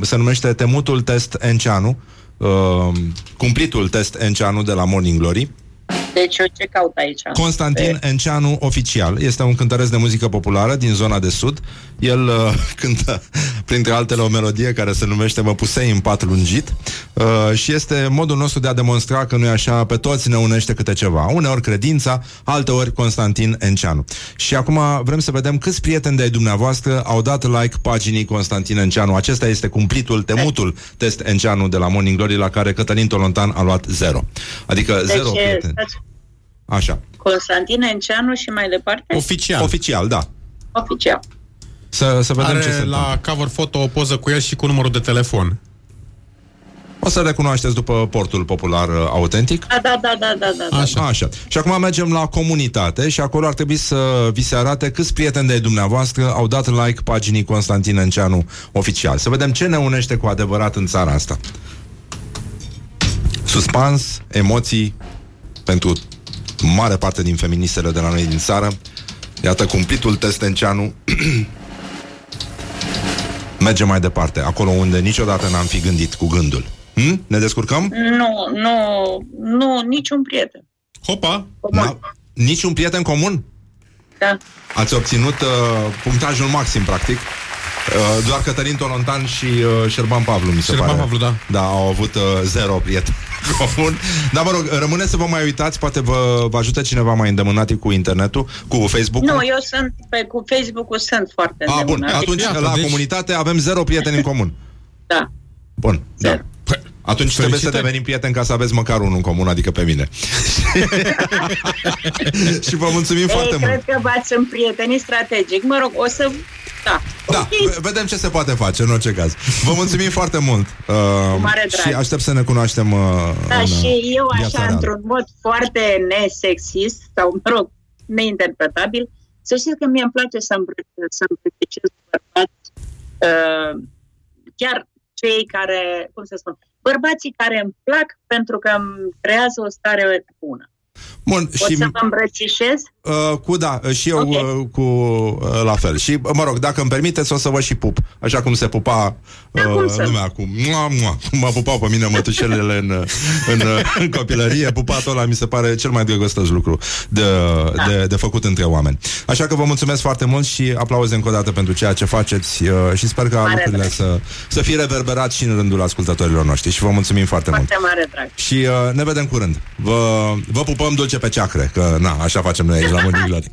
se numește Temutul Test Enceanu, cumplitul Test Enceanu de la Morning Glory. Deci eu ce caut aici? Constantin Enceanu Oficial. Este un cântăreț de muzică populară din zona de sud. El cântă, printre altele, o melodie care se numește Mă pusei în pat lungit, și este modul nostru de a demonstra că, nu-i așa, pe toți ne unește câte ceva. Uneori credința, alteori Constantin Enceanu. Și acum vrem să vedem câți prieteni de-ai dumneavoastră au dat like paginii Constantin Enceanu. Acesta este cumplitul, temutul Test Enceanu de la Morning Glory, la care Cătălin Tolontan a luat 0. Adică 0 prieteni. Așa. Constantin Enceanu și mai departe? Oficial, da. Oficial. Să vedem. Are ce se întâmplă. La cover foto o poză cu el și cu numărul de telefon. O să recunoașteți după portul popular autentic. Da. Așa. Și acum mergem la comunitate și acolo ar trebui să vi se arate câți prieteni de dumneavoastră au dat like paginii Constantin Enceanu Oficial. Să vedem ce ne unește cu adevărat în țara asta. Suspans, emoții pentru mare parte din feministele de la noi din țară. Iată, cumplitul Test Enceanu merge mai departe, acolo unde niciodată n-am fi gândit cu gândul. Ne descurcăm? Nu, niciun prieten. Hopa! Niciun prieten comun? Da. Ați obținut punctajul maxim, practic. Doar Cătălin Tolontan și Șerban Pavlu, mi se pare. Șerban Pavlu, da. Da, au avut 0 prieteni comun. Dar mă rog, rămâne să vă mai uitați, poate vă ajută cineva mai îndemânat cu internetul, cu Facebook-ul. Nu, eu sunt, cu Facebook-ul sunt foarte îndemânat. Bun, atunci la comunitate avem 0 prieteni în comun. Da. Bun, zero. Da. Atunci trebuie să devenim prieteni ca să aveți măcar unul în comun, adică pe mine. Și vă mulțumim foarte mult. Cred că v-ați împrietenit strategic. Mă rog, o să... Da, vedem ce se poate face, în orice caz. Vă mulțumim foarte mult. Mare drag. Și aștept să ne cunoaștem. Și eu așa, într-un mod foarte nesexist, sau, mă rog, neinterpretabil, să știți că mie îmi place să îmbrățișez bărbați, chiar cei care, cum să spun, bărbații care îmi plac, pentru că îmi creează o stare bună. Bun, pot să vă îmbrățișez Cu da, și eu okay. Cu la fel. Și mă rog, dacă îmi permiteți, o să vă și pup. Așa cum se pupa lumea acum. Mă pupau pe mine mătușelele în copilărie. Pupatul ăla mi se pare cel mai drăgăstăț lucru de făcut între oameni. Așa că vă mulțumesc foarte mult și aplauze încă o dată pentru ceea ce faceți și sper că lucrurile să fie reverberat și în rândul ascultătorilor noștri. Și vă mulțumim foarte mult. Mare drag. Și ne vedem curând. Vă pupăm dulce pe ceacre, că na, așa facem noi la Morning Glory.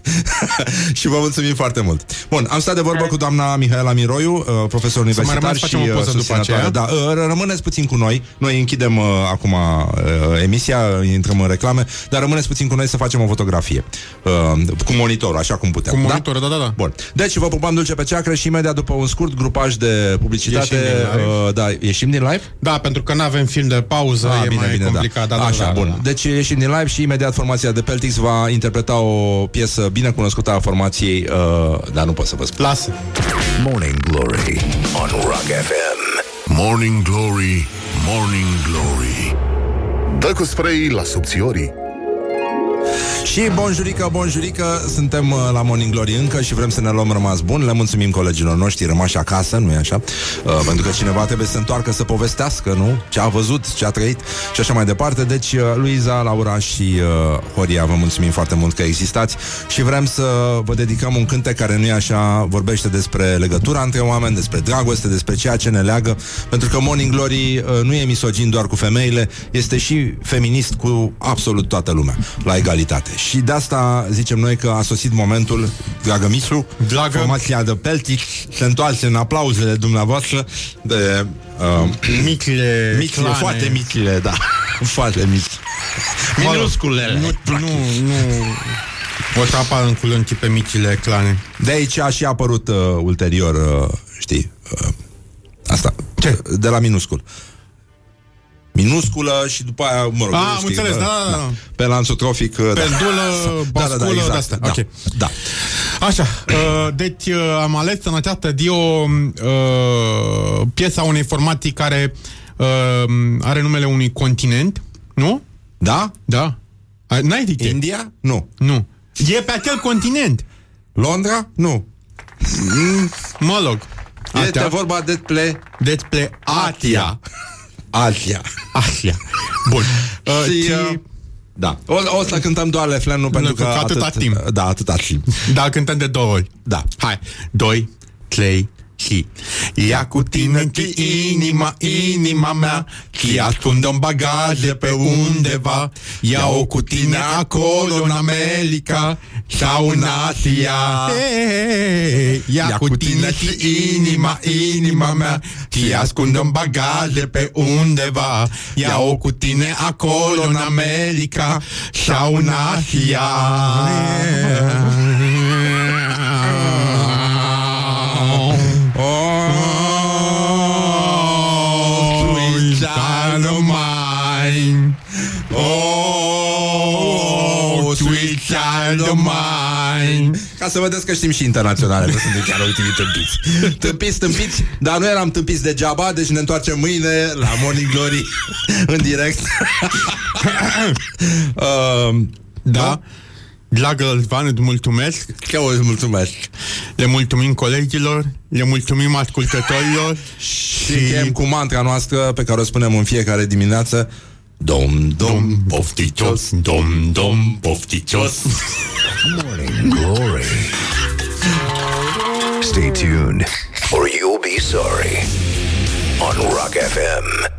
Și vă mulțumim foarte mult. Bun, am stat de vorbă cu doamna Mihaela Miroiu, profesor universitar și susținătoare. Da, rămâneți puțin cu noi. Noi închidem acum emisia, intrăm în reclame, dar rămâneți puțin cu noi să facem o fotografie. Cu monitorul, așa cum putem. Cu monitor, da. Bun. Deci vă pupăm dulce pe ceacră și imediat după un scurt grupaj de publicitate ieșim din live? Da, pentru că nu avem film de pauză, e bine, complicat. Da. Așa, bun. Da. Deci ieșim din live și imediat formația de Peltics va interpreta o piesă bine cunoscută a formației, dar nu pot să vă spun. Lasă. Morning Glory on Rock FM. Morning Glory, Morning Glory. Dă cu spray la subțiorii. Și bonjurică, suntem la Morning Glory încă și vrem să ne luăm rămas bun. Le mulțumim colegilor noștri rămași acasă, nu e așa? Pentru că cineva trebuie să se întoarcă să povestească, nu? Ce a văzut, ce a trăit și așa mai departe. Deci Luiza, Laura și Horia, vă mulțumim foarte mult că existați și vrem să vă dedicăm un cântec care nu e așa, vorbește despre legătura între oameni, despre dragoste, despre ceea ce ne leagă, pentru că Morning Glory nu e misogin doar cu femeile, este și feminist cu absolut toată lumea, la egalitate. Și de asta zicem noi că a sosit momentul, dragă Misu, formația de Peltic se întoarce în aplauzele dumneavoastră de micile, foarte micile, da, foarte mici. Minusculele. Nu. O să apar în culânchi pe micile clane. De aici a și apărut ulterior, știi, asta. Ce? De la minuscul. Minusculă și după aia, mă rog, am înțeles, da. Pe lanțul trofic, pendulă, basculă, de asta. Ok. Da. Așa, deci am ales în această dio piesa unei formații care are numele unui continent, nu? Da? Da. N-ai zis? India? Nu. E pe acel continent. Londra? Nu. Mă rog. Este vorba despre Asia. Asia. Bun. Și, da. O să cântăm doar refrenul, nu pentru că atâta timp. Da, atâta timp. Da, cântăm de două ori. Da. Hai. 2, 3 și. Ia cu tine inima mea, și ascunde un bagaje pe undeva. Ia-o cu tine acolo în America sau în Asia. Ia cu tine inima mea, și ascunde un bagaje pe undeva. Ia-o cu tine acolo în America sau în Asia. Ca să vedeți că știm și internaționale, că suntem chiar ultimii tâmpiți, dar nu eram tâmpiți degeaba, deci ne întoarcem mâine la Morning Glory în direct. Da. Dragă Răzvan, îți mulțumesc. Eu îți mulțumesc. Le mulțumim colegilor, le mulțumim ascultătorilor. Și chem cu mantra noastră pe care o spunem în fiecare dimineață: Dom, dom, pofticios, dom, dom, pofticios. Morning Glory. Stay tuned or you'll be sorry on Rock FM.